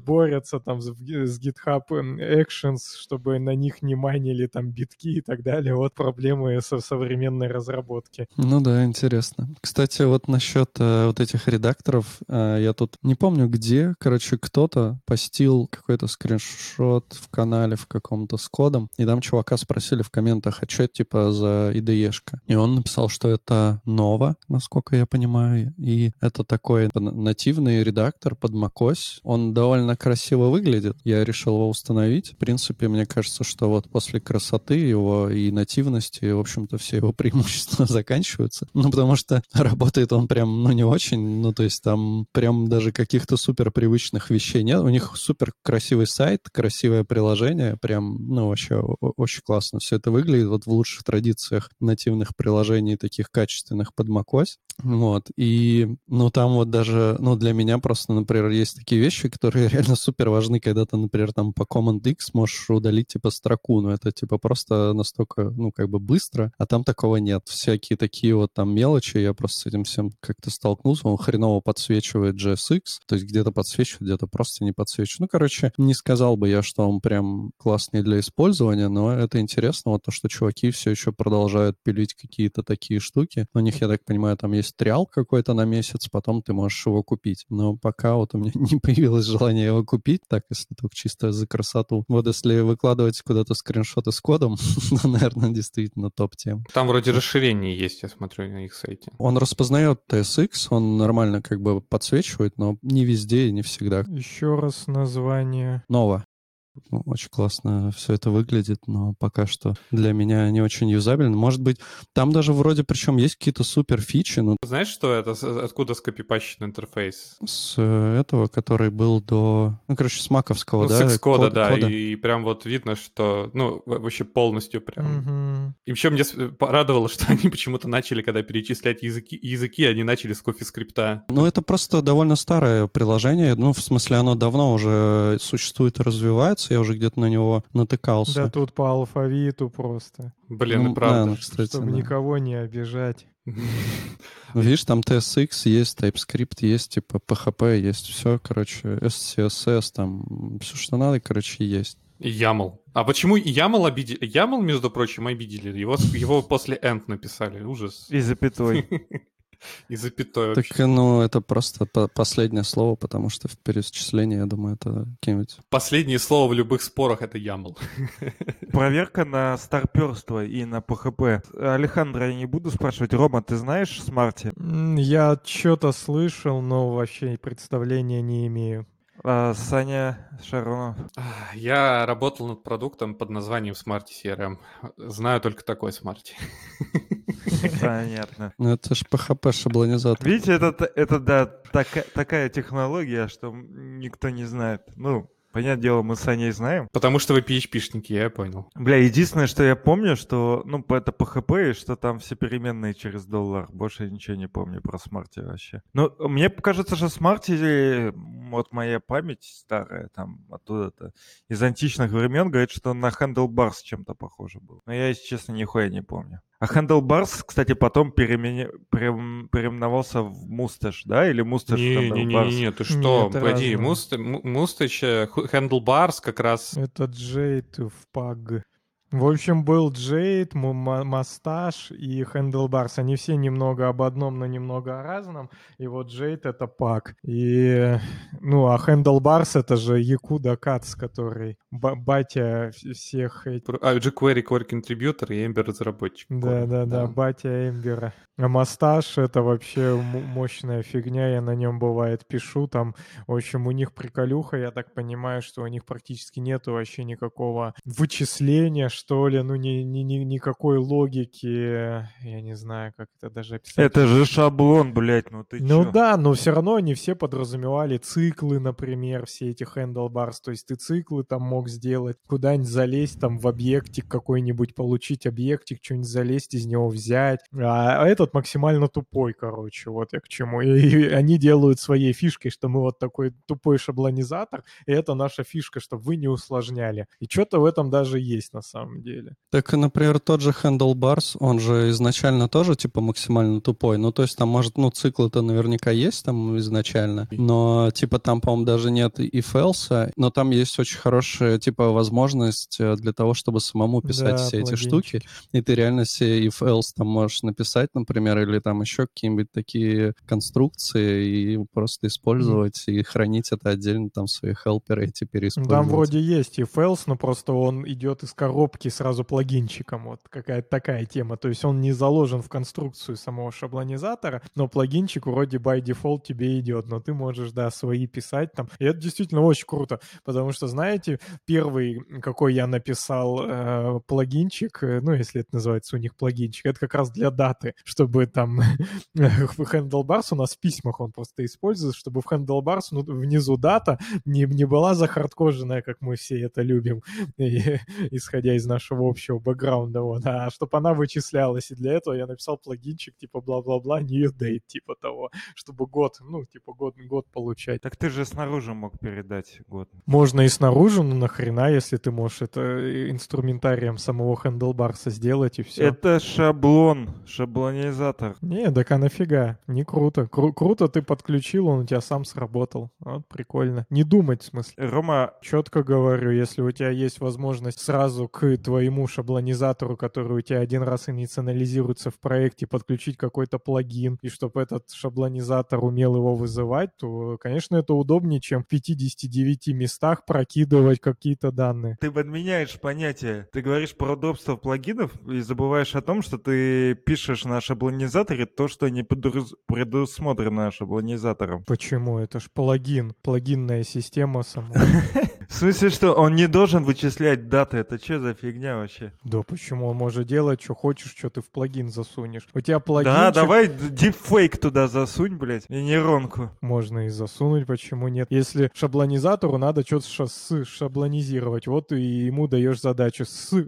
борются там с GitHub Actions, чтобы на них не майнили там битки и так далее. Вот проблемы со современной разработки. Ну да, интересно. Кстати, вот насчет вот этих редакторов, я тут не помню где, короче, кто-то постил какой-то скриншот в канале в каком-то с кодом, и там чувака спросили в комментах, а что это типа за IDE-шка? И он написал, что это Nova, насколько я понимаю, и это такой нативный редактор под macOS. Он довольно красиво выглядит. Я решил его установить. В принципе, мне кажется, что вот после красоты его и нативности, в общем-то, все его преимущества заканчиваются. Ну, потому что работает он прям, ну, не очень. Ну, то есть там прям даже каких-то супер привычных вещей нет. У них супер красивый сайт, красивое приложение. Прям, ну, вообще очень классно все это выглядит. Вот в лучших традициях нативных приложений, таких качественных под macOS. Вот. И, ну, там вот даже, ну, для меня просто, например, есть такие вещи, которые реально супер важны, когда ты, например, там по Command-X можешь удалить, типа, строку, но это, типа, просто настолько, ну, как бы быстро, а там такого нет. Всякие такие вот там мелочи, я просто с этим всем как-то столкнулся, он хреново подсвечивает JSX, то есть где-то подсвечивает, где-то просто не подсвечивает. Ну, короче, не сказал бы я, что он прям классный для использования, но это интересно, вот то, что чуваки все еще продолжают пилить какие-то такие штуки. У них, я так понимаю, там есть триал какой-то на месяц, потом ты можешь его купить. Но пока вот у меня не появилось желание его купить, так, если только чисто за красоту. Вот если выкладывать куда-то скриншоты с кодом, то, наверное, действительно топ-тем. Там вроде расширение есть, я смотрю на их сайте. Он распознает TSX, он нормально как бы подсвечивает, но не везде и не всегда. Еще раз название. Nova. Ну, очень классно все это выглядит, но пока что для меня не очень юзабельно. Может быть, там даже вроде причем есть какие-то супер фичи. Но... Знаешь, что это? Откуда скопипащен интерфейс? С этого, который был до... Ну, короче, с маковского, ну, да? С X-кода, да. Кода. И прям вот видно, что... Ну, вообще полностью прям. Угу. И еще мне порадовало, что они почему-то начали, когда перечислять языки, они начали с кофе-скрипта. Ну, это просто довольно старое приложение. Ну, в смысле, оно давно уже существует и развивается. Я уже где-то на него натыкался. Да тут по алфавиту просто. Блин, ну, и правда. Да, кстати, чтобы никого не обижать. Видишь, там TSX есть, TypeScript есть, типа PHP есть, все, короче, SCSS, там все, что надо, короче, есть. И YAML. А почему YAML обидели? YAML, между прочим, обидели. Его после end написали. Ужас. И запятой. И запятой. Так, ну, это просто последнее слово, потому что в перечислении, я думаю, это какие-нибудь... Последнее слово в любых спорах — это YAML. Проверка на старперство и на ПХП. Алехандро, я не буду спрашивать. Рома, ты знаешь Smarty? Я что-то слышал, но вообще представления не имею. Саня Шарунов. Я работал над продуктом под названием Smarty CRM. Знаю только такой Smarty. Понятно. Ну это же PHP-шаблонизатор. Видите, это да, такая технология, что никто не знает. Ну, понятное дело, мы с Аней знаем. Потому что вы PHP-шники, я понял. Бля, единственное, что я помню, что, ну, это PHP, и что там все переменные через $. Больше я ничего не помню про Smarty вообще. Ну, мне кажется, что Smarty, вот моя память старая, там, оттуда-то, из античных времен, говорит, что на Handlebars чем-то похоже было. Но я, если честно, нихуя не помню. А Handlebars, кстати, потом переименовался в Mustache, да? Или Mustache Handlebars? Не-не-не, ты что? Пойди, Mustache, Handlebars как раз... Это Jade в Pug. В общем, был Jade, Mustache и Handlebars. Они все немного об одном, но немного о разном. И вот Jade — это Pug. И, ну, а Handlebars — это же Якуда Кац, который батя всех... А, jQuery, Core Contributor и Ember разработчик. Да-да-да, батя Эмбера. А Mustache — это вообще мощная фигня. Я на нем, бывает, пишу. Там, в общем, у них приколюха. Я так понимаю, что у них практически нету вообще никакого вычисления, что ли, ну, никакой логики, я не знаю, как это даже описать. Это же шаблон, блядь, ну ты Ну чё? Да, но все равно они все подразумевали циклы, например, все эти Handlebars, то есть ты циклы там мог мог сделать, куда-нибудь залезть там в объектик какой-нибудь, получить объектик, что-нибудь залезть, из него взять. А этот максимально тупой, короче, вот я к чему. И они делают своей фишкой, что мы вот такой тупой шаблонизатор, и это наша фишка, чтобы вы не усложняли. И что-то в этом даже есть на самом деле. Так, например, тот же Handlebars, он же изначально тоже типа максимально тупой. Ну, то есть там, может, ну, циклы-то наверняка есть там изначально, но типа там, по-моему, даже нет if else, но там есть очень хорошая типа возможность для того, чтобы самому писать, да, все плагинчики, эти штуки. И ты реально все if else там можешь написать, например, или там еще какие-нибудь такие конструкции и просто использовать, и хранить это отдельно там в свои хелперы и теперь использовать. Там вроде есть if else, но просто он идет из коробки сразу плагинчиком. Вот какая-то такая тема. То есть он не заложен в конструкцию самого шаблонизатора, но плагинчик вроде by default тебе идет, но ты можешь, да, свои писать там. И это действительно очень круто, потому что, знаете, первый, какой я написал плагинчик, ну, если это называется у них плагинчик, это как раз для даты, чтобы там в Handlebars у нас в письмах он просто используется, чтобы в Handlebars внизу дата не была захардкоженная, как мы все это любим, исходя из нашего общего бэкграунда, вот, а чтобы она вычислялась. И для этого я написал плагинчик типа бла-бла-бла, new date, типа того, чтобы год, ну, типа год получать. Так ты же снаружи мог передать год. Можно и снаружи, но нахрена, если ты можешь это инструментарием самого Handlebars сделать, и все. Это шаблонизатор. Не, так а нафига? Не круто. Круто ты подключил, он у тебя сам сработал. Вот, прикольно. Не думать, в смысле. Рома, четко говорю, если у тебя есть возможность сразу к твоему шаблонизатору, который у тебя один раз инициализируется в проекте, подключить какой-то плагин, и чтобы этот шаблонизатор умел его вызывать, то, конечно, это удобнее, чем в 59 местах прокидывать какие-то данные. Ты подменяешь понятие. Ты говоришь про удобство плагинов и забываешь о том, что ты пишешь на шаблонизаторе то, что не предусмотрено шаблонизатором. Почему? Это ж плагин. Плагинная система сама. В смысле, что он не должен вычислять даты? Это что за фигня вообще? Да почему? Он может делать, что хочешь, что ты в плагин засунешь. У тебя плагинчик... Да, давай дипфейк туда засунь, блядь, и нейронку. Можно и засунуть, почему нет? Если шаблонизатору надо что-то шаблонизировать, вот и ему даешь задачу: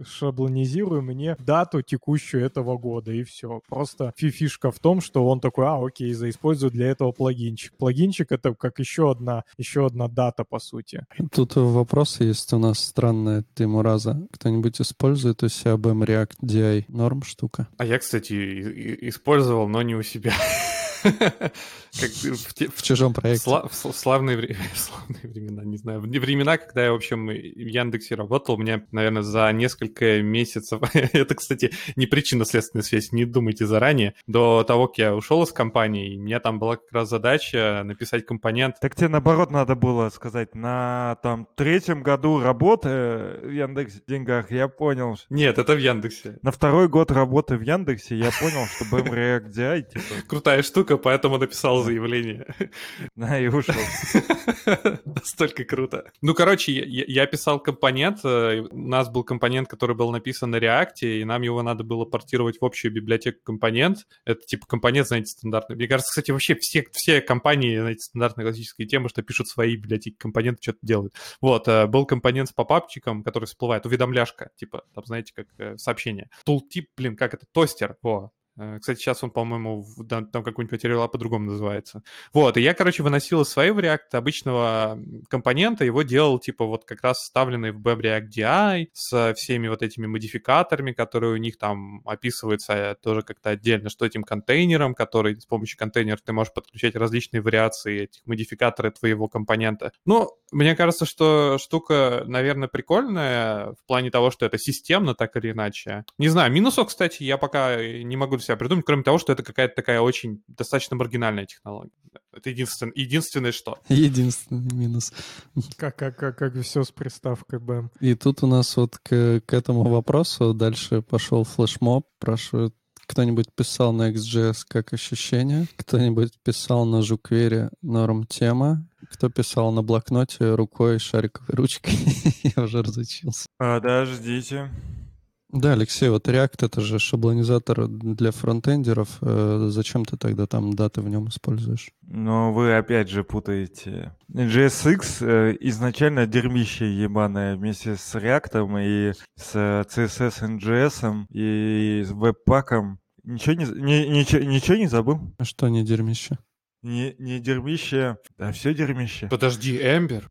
шаблонизируй мне дату текущую этого года, и все. Просто фишка в том, что он такой: а, окей, заиспользую для этого плагинчик. Плагинчик — это как еще одна дата, по сути. Тут вопрос есть у нас странная Тимураза. Кто-нибудь использует у себя BM React DI? Норм штука. А я, кстати, использовал, но не у себя. В чужом проекте. В славные времена, не знаю. В времена, когда я, в общем, в Яндексе работал, у меня, наверное, за несколько месяцев... Это, кстати, не причинно-следственная связь, не думайте заранее. До того, как я ушел из компании, у меня там была как раз задача написать компонент. Так тебе, наоборот, надо было сказать, на там третьем году работы в Яндексе деньгах я понял... Нет, это в Яндексе. На второй год работы в Яндексе я понял, что BM React DI... Крутая штука, поэтому написал заявление. Да, и ушел. Настолько круто. Ну, короче, я писал компонент. У нас был компонент, который был написан на React, и нам его надо было портировать в общую библиотеку компонент. Это типа компонент, знаете, стандартный. Мне кажется, кстати, вообще все компании, знаете, стандартные классические темы, что пишут свои библиотеки компоненты, что-то делают. Вот, был компонент с попапчиком, который всплывает, уведомляшка, типа, там, знаете, как сообщение. Tooltip, блин, как это? Тостер. Во. Кстати, сейчас он, по-моему, там какой-нибудь материал по-другому называется. Вот, и я, короче, выносил из своего React обычного компонента, его делал, типа, вот как раз вставленный в BM React DI с всеми вот этими модификаторами, которые у них там описываются тоже как-то отдельно, что этим контейнером, который с помощью контейнера ты можешь подключать различные вариации этих модификаторов твоего компонента. Ну, мне кажется, что штука, наверное, прикольная в плане того, что это системно, так или иначе. Не знаю, минусов, кстати, я пока не могу себя придумать, кроме того, что это какая-то такая очень достаточно маргинальная технология. Это единственное что. Единственный минус. Как и все с приставкой BM. И тут у нас вот к этому вопросу дальше пошел флешмоб. Прошу, кто-нибудь писал на XJS как ощущение? Кто-нибудь писал на jQuery норм тема? Кто писал на блокноте рукой шариковой ручкой? Я уже разучился. Подождите. Да, Алексей, вот React — это же шаблонизатор для фронтендеров. Зачем ты тогда там даты в нем используешь? Но вы опять же путаете. JSX изначально дерьмище ебаное вместе с React и с CSS NGS и с Webpack. Ничего не забыл? А что не дерьмище? Не дерьмище, а все дерьмище. Подожди, Ember.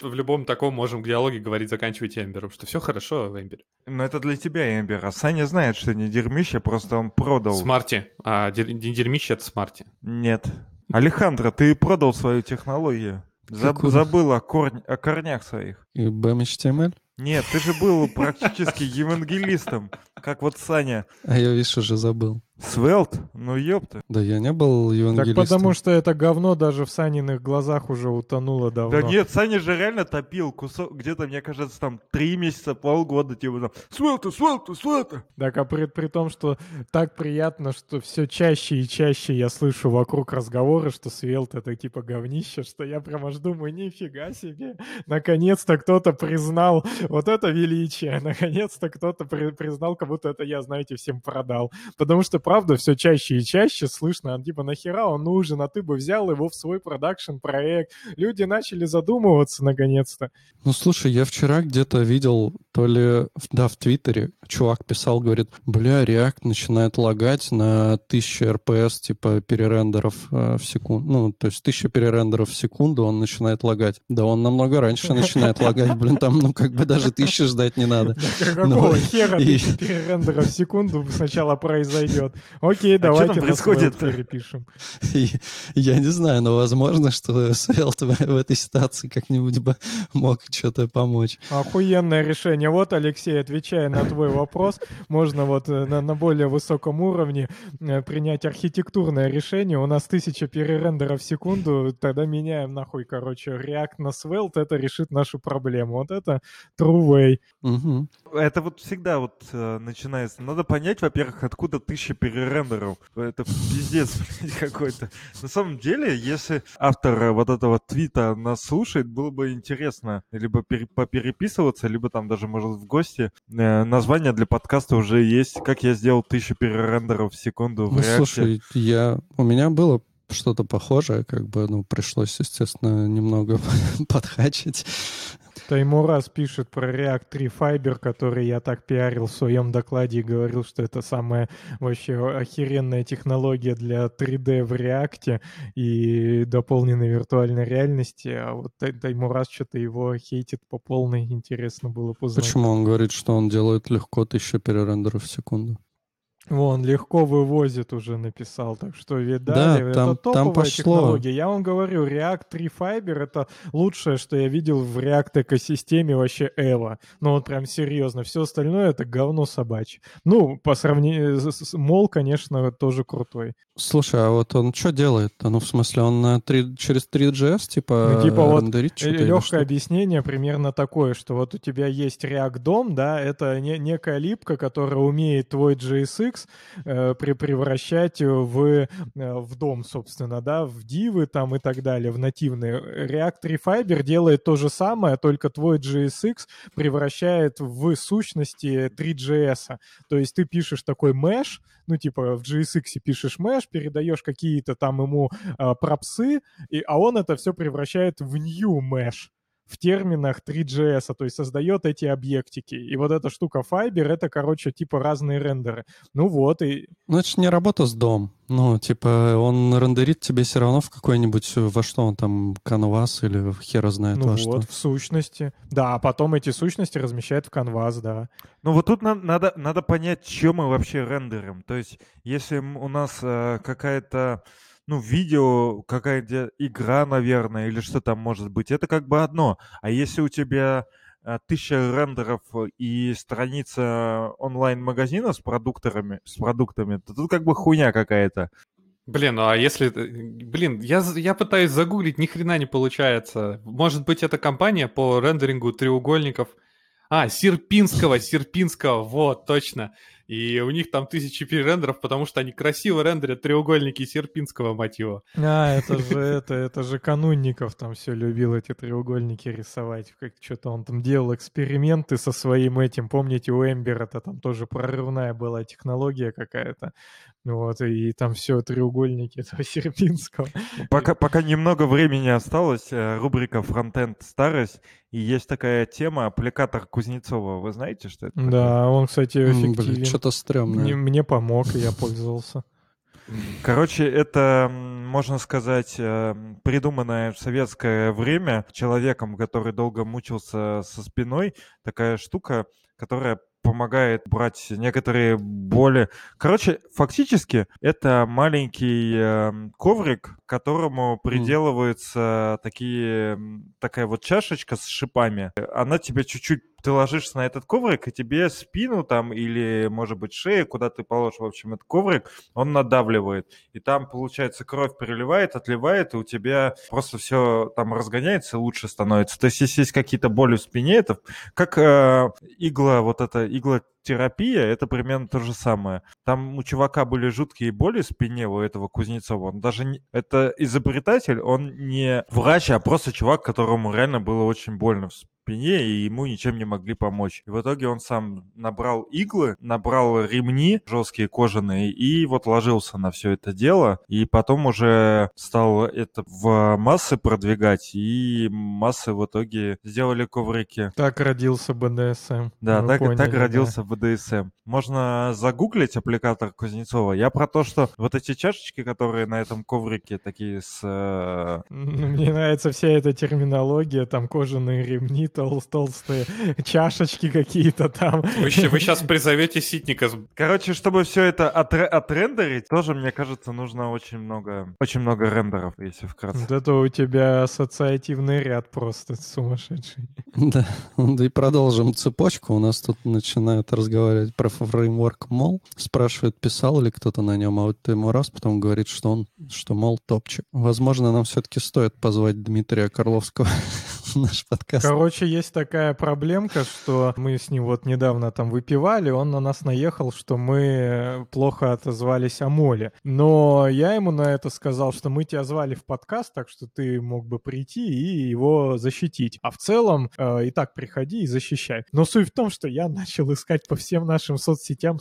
В любом таком можем в диалоге говорить, заканчивайте Эмбером, что все хорошо в Эмбере. Но это для тебя Эмбер, а Саня знает, что не дерьмище, просто он продал. Smarty, а не дерьмище — это Smarty. Нет. Алехандро, ты продал свою технологию. Забыл о корнях своих. И BMHTML? Нет, ты же был практически евангелистом, как вот Саня. А я, видишь, уже забыл. Svelte? Ну ёпта. Да я не был евангелистом. Так потому что это говно даже в Саниных глазах уже утонуло давно. Да нет, Саня же реально топил кусок, где-то, мне кажется, там 3 месяца, полгода, типа там Svelte. Так, а при том, что так приятно, что все чаще и чаще я слышу вокруг разговоры, что Svelte — это типа говнище, что я прям аж думаю, нифига себе, наконец-то кто-то признал вот это величие, наконец-то кто-то признал, как будто это я, знаете, всем продал. Потому что, правда, все чаще и чаще слышно, типа, нахера он нужен, а ты бы взял его в свой продакшн-проект. Люди начали задумываться, наконец-то. Ну, слушай, я вчера где-то видел, то ли, да, в Твиттере, чувак писал, говорит, React начинает лагать на 1000 РПС, типа, перерендеров в секунду. Ну, то есть 1000 перерендеров в секунду он начинает лагать. Да он намного раньше начинает лагать, блин, там, ну, как бы даже 1000 ждать не надо. Какого хера 1000 перерендеров в секунду сначала произойдет? Окей, давайте на Svelte перепишем. Я не знаю, но возможно, что Svelte в этой ситуации как-нибудь бы мог что-то помочь. Охуенное решение. Вот, Алексей, отвечая на твой вопрос, можно вот на более высоком уровне принять архитектурное решение. У нас 1000 перерендеров в секунду, тогда меняем нахуй, короче, React на Svelte, это решит нашу проблему. Вот это true way. Угу. Это вот всегда вот начинается. Надо понять, во-первых, откуда 1000 перерендеров. Это пиздец какой-то. На самом деле, если автор вот этого твита нас слушает, было бы интересно либо попереписываться, либо там даже, может, в гости. Название для подкаста уже есть. Как я сделал 1000 перерендеров в секунду в React. Слушай, у меня было что-то похожее, как бы, ну, пришлось, естественно, немного подхачить. Таймураз пишет про React Three Fiber, который я так пиарил в своем докладе и говорил, что это самая вообще охеренная технология для 3D в React и дополненной виртуальной реальности. А вот Таймураз что-то его хейтит по полной. Интересно было познать. Почему он говорит, что он делает легко 1000 перерендеров в секунду? Вон, легко вывозит уже написал, так что видали, да, это топовая технология. Я вам говорю, React Three Fiber — это лучшее, что я видел в React экосистеме вообще эво. Ну вот прям серьезно, все остальное — это говно собачье. Ну, по сравнению с Мол, конечно, тоже крутой. Слушай, а вот он что делает? Ну, в смысле, он через 3.js типа, ну, типа рендерит вот что-то? Легкое объяснение примерно такое, что вот у тебя есть React DOM, да, это некая липка, которая умеет твой JSX превращать в дом, собственно, да, в дивы там и так далее, в нативные. React Three Fiber делает то же самое, только твой JSX превращает в сущности 3.js. То есть ты пишешь такой mesh, ну, типа в JSX пишешь mesh, передаешь какие-то там ему пропсы, а он это все превращает в new mesh в терминах 3.js, то есть создает эти объектики. И вот эта штука Fiber — это, короче, типа разные рендеры. Ну вот и... Ну это же не работа с DOM. Ну, типа, он рендерит тебе все равно в какой-нибудь, во что он там, канвас или хера знает во что. Ну вот, в сущности. Да, а потом эти сущности размещает в канвас, да. Ну вот тут надо понять, чем мы вообще рендерим. То есть если у нас какая-то... Ну, видео, какая-то игра, наверное, или что там может быть. Это как бы одно. А если у тебя 1000 рендеров и страница онлайн-магазина с продуктами, то тут как бы хуйня какая-то. Блин, ну а если... Блин, я пытаюсь загуглить, ни хрена не получается. Может быть, это компания по рендерингу треугольников... А, Серпинского, вот, точно. И у них там 1000 перерендеров, потому что они красиво рендерят треугольники серпинского мотива. А, это же Канунников там все любил эти треугольники рисовать. Как что-то он там делал эксперименты со своим этим. Помните, у Эмбера это там тоже прорывная была технология какая-то. Вот, и там все треугольники этого серпинского. Пока немного времени осталось, рубрика «Фронтенд старость». И есть такая тема аппликатор Кузнецова. Вы знаете, что это такое? Да, он, кстати, эффективен. Блин, что-то стрёмное. Мне помог, я пользовался. Короче, это, можно сказать, придуманное в советское время человеком, который долго мучился со спиной, такая штука, которая помогает брать некоторые боли. Короче, фактически это маленький коврик, к которому приделываются такая вот чашечка с шипами. Она тебе чуть-чуть, ты ложишься на этот коврик, и тебе спину там или, может быть, шею, куда ты положишь, в общем, этот коврик, он надавливает. И там, получается, кровь переливает, отливает, и у тебя просто все там разгоняется и лучше становится. То есть, если есть какие-то боли в спине, это как иглотерапия, это примерно то же самое. Там у чувака были жуткие боли в спине, у этого Кузнецова. Он даже это изобретатель, он не врач, а просто чувак, которому реально было очень больно в спине, и ему ничем не могли помочь. И в итоге он сам набрал иглы, набрал ремни жесткие, кожаные, и вот ложился на все это дело. И потом уже стал это в массы продвигать, и массы в итоге сделали коврики. Так родился БДСМ. Да, так родился БДСМ. Можно загуглить аппликатор Кузнецова. Я про то, что вот эти чашечки, которые на этом коврике такие с... Мне нравится вся эта терминология, там кожаные ремни, толстые чашечки какие-то там. Вы сейчас призовете Ситника. Короче, чтобы все это отрендерить, тоже, мне кажется, нужно очень много рендеров, если вкратце. Вот это у тебя ассоциативный ряд просто сумасшедший. Да, и продолжим цепочку. У нас тут начинают разговаривать про фреймворк Мол. Спрашивают, писал ли кто-то на нем, а вот ты ему раз, потом говорит, что Мол топчик. Возможно, нам все-таки стоит позвать Дмитрия Карловского наш подкаст. Короче, есть такая проблемка, что мы с ним вот недавно там выпивали, он на нас наехал, что мы плохо отозвались о Моле. Но я ему на это сказал, что мы тебя звали в подкаст, так что ты мог бы прийти и его защитить. А в целом, и так приходи и защищай. Но суть в том, что я начал искать по всем нашим соцсетям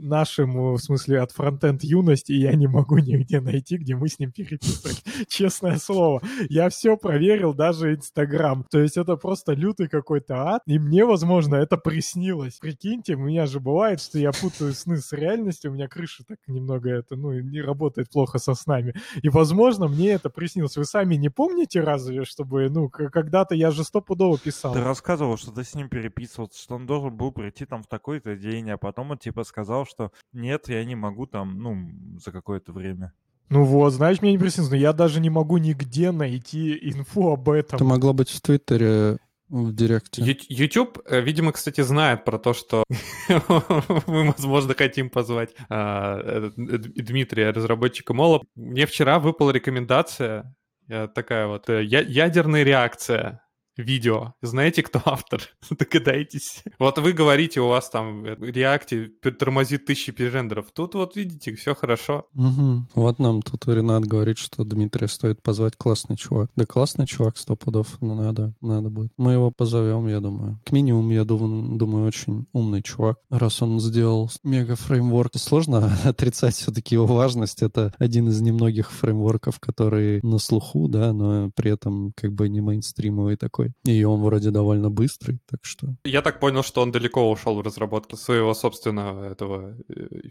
нашим, в смысле, от Фронтенд юность, и я не могу нигде найти, где мы с ним переписывались. Честное слово. Я все проверил, даже Инстаграм. То есть это просто лютый какой-то ад, и мне, возможно, это приснилось. Прикиньте, у меня же бывает, что я путаю сны с реальностью, у меня крыша так немного не работает плохо со снами. И, возможно, мне это приснилось. Вы сами не помните разве, чтобы, когда-то я же стопудово писал. Ты рассказывал, что ты с ним переписывался, что он должен был прийти там в такой-то день, а потом он типа сказал, что нет, я не могу там, за какое-то время. Ну вот, знаешь, мне не приснилось, но я даже не могу нигде найти инфу об этом. Это могло быть в Твиттере, в Директе. YouTube, видимо, кстати, знает про то, что мы, возможно, хотим позвать Дмитрия, разработчика Мола. Мне вчера выпала рекомендация, такая вот, ядерная реакция. Видео. Знаете, кто автор? Догадайтесь. Вот вы говорите, у вас там в реакте тормозит 1000 перерендеров. Тут вот видите, все хорошо. Угу. Вот нам тут Ренат говорит, что Дмитрия стоит позвать, классный чувак. Да классный чувак, 100 пудов. Ну надо будет. Мы его позовем, я думаю. К минимуму, я думаю, очень умный чувак. Раз он сделал мега-фреймворк, сложно отрицать все-таки его важность. Это один из немногих фреймворков, который на слуху, да, но при этом как бы не мейнстримовый такой. И он вроде довольно быстрый, так что... Я так понял, что он далеко ушел в разработке своего собственного этого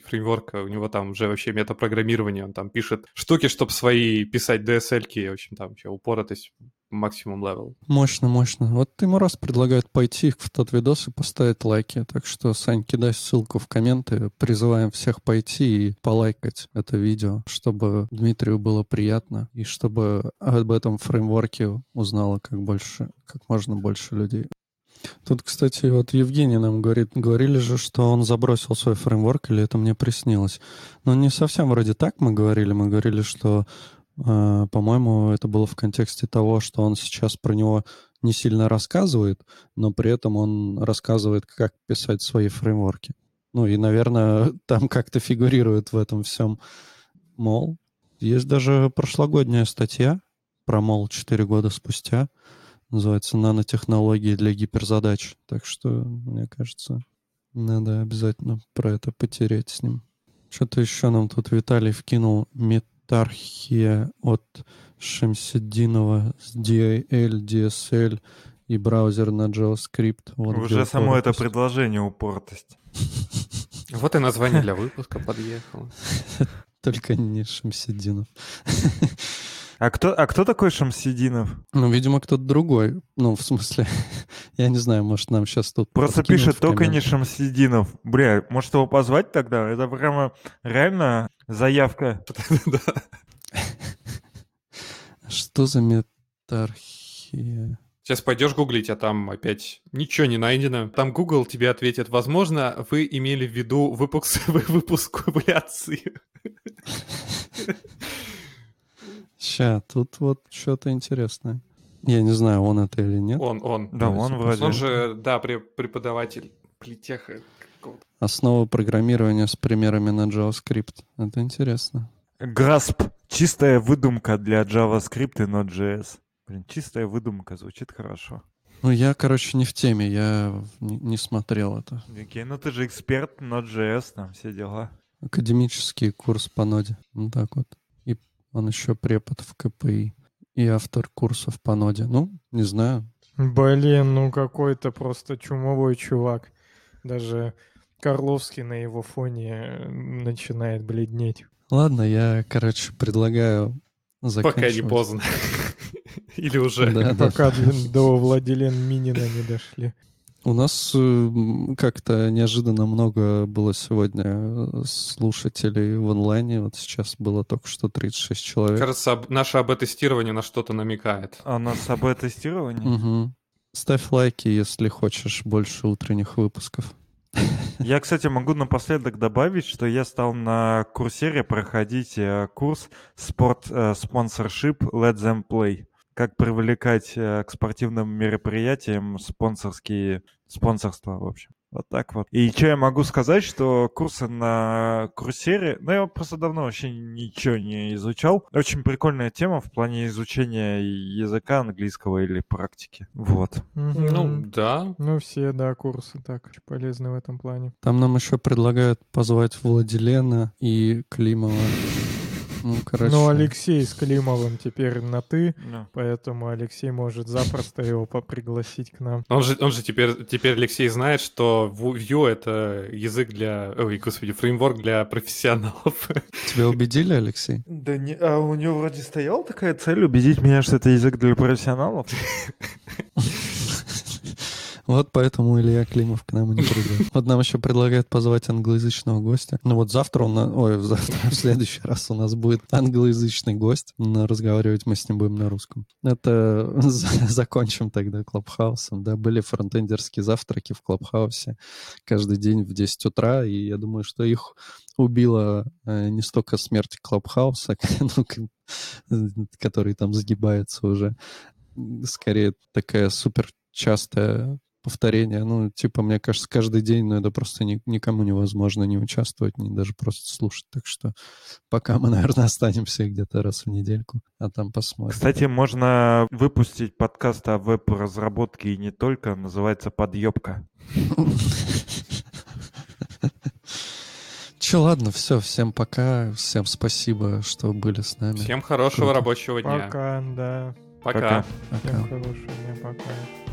фреймворка. У него там уже вообще метапрограммирование, он там пишет штуки, чтобы свои писать DSL-ки, в общем, там вообще упоротость... максимум левел. Мощно. Вот ему раз предлагают пойти в тот видос и поставить лайки. Так что, Сань, кидай ссылку в комменты. Призываем всех пойти и полайкать это видео, чтобы Дмитрию было приятно и чтобы об этом фреймворке узнало как можно больше людей. Тут, кстати, вот Евгений нам говорит, говорили же, что он забросил свой фреймворк, или это мне приснилось. Но не совсем вроде так мы говорили, что по-моему, это было в контексте того, что он сейчас про него не сильно рассказывает, но при этом он рассказывает, как писать свои фреймворки. Ну и, наверное, там как-то фигурирует в этом всем Мол. Есть даже прошлогодняя статья про Мол 4 года спустя. Называется «Нанотехнологии для гиперзадач». Так что, мне кажется, надо обязательно про это потереть с ним. Что-то еще нам тут Виталий вкинул. Метархия от Шамсиддинова с DAL, DSL и браузер на JavaScript. Вот уже само это предложение упортость. Вот и название для выпуска подъехало. Только не Шамсиддинов. А кто такой Шамсиддинов? Ну, видимо, кто-то другой. Ну, в смысле, я не знаю, может, нам сейчас тут... Просто пишет только не Шамсиддинов. Бля, может, его позвать тогда? Это прямо реально заявка. Что за метархия? Сейчас пойдешь гуглить, а там опять ничего не найдено. Там Google тебе ответит, возможно, вы имели в виду выпуск. Ща, тут вот что-то интересное. Я не знаю, он это или нет. Он. Да, он вроде. Он же, да, преподаватель политеха. Основа программирования с примерами на JavaScript. Это интересно. Grasp. Чистая выдумка для JavaScript и Node.js. Блин, чистая выдумка звучит хорошо. Ну, я, короче, не в теме. Я не смотрел это. Окей, ну ты же эксперт Node.js, там все дела. Академический курс по ноде. Ну, так вот. Он еще препод в КПИ и автор курсов по ноде. Ну, не знаю. Блин, ну какой-то просто чумовой чувак. Даже Карловский на его фоне начинает бледнеть. Ладно, я, короче, предлагаю заканчивать. Пока не поздно. Или уже. Пока до Владилена Минина не дошли. У нас как-то неожиданно много было сегодня слушателей в онлайне. Вот сейчас было только что 36 человек. Кажется, наше АБ-тестирование на что-то намекает. А у нас АБ-тестирование? Угу. Ставь лайки, если хочешь больше утренних выпусков. Я, кстати, могу напоследок добавить, что я стал на Coursera проходить курс «Спорт спонсоршип Let Them Play». Как привлекать к спортивным мероприятиям спонсорства, в общем. Вот так вот. И что я могу сказать, что курсы на Coursera... Ну, я просто давно вообще ничего не изучал. Очень прикольная тема в плане изучения языка английского или практики. Вот. Ну, да. Ну, все, да, курсы так очень полезны в этом плане. Там нам еще предлагают позвать Владилена и Климова. Ну, короче. Ну, Алексей с Климовым теперь на «ты», yeah. Поэтому Алексей может запросто его попригласить к нам. Он же теперь Алексей знает, что Vue — это язык для... Ой, господи, фреймворк для профессионалов. Тебя убедили, Алексей? Да не... А у него вроде стояла такая цель — убедить меня, что это язык для профессионалов. Вот поэтому Илья Климов к нам и не придет. Вот нам еще предлагают позвать англоязычного гостя. Ну вот в следующий раз у нас будет англоязычный гость. Разговаривать мы с ним будем на русском. Это закончим тогда Клабхаусом. Да, были фронтендерские завтраки в Клабхаусе каждый день в 10 утра, и я думаю, что их убила не столько смерть Клабхауса, который там загибается уже. Скорее такая супер частая повторение. Ну, типа, мне кажется, каждый день, но это просто никому невозможно не участвовать, не даже просто слушать. Так что пока мы, наверное, останемся где-то раз в недельку, а там посмотрим. Кстати, можно выпустить подкаст о веб-разработке и не только. Называется «Подъебка». Че, ладно, все. Всем пока. Всем спасибо, что были с нами. Всем хорошего рабочего дня. Пока, да. Пока. Всем хорошего дня, пока.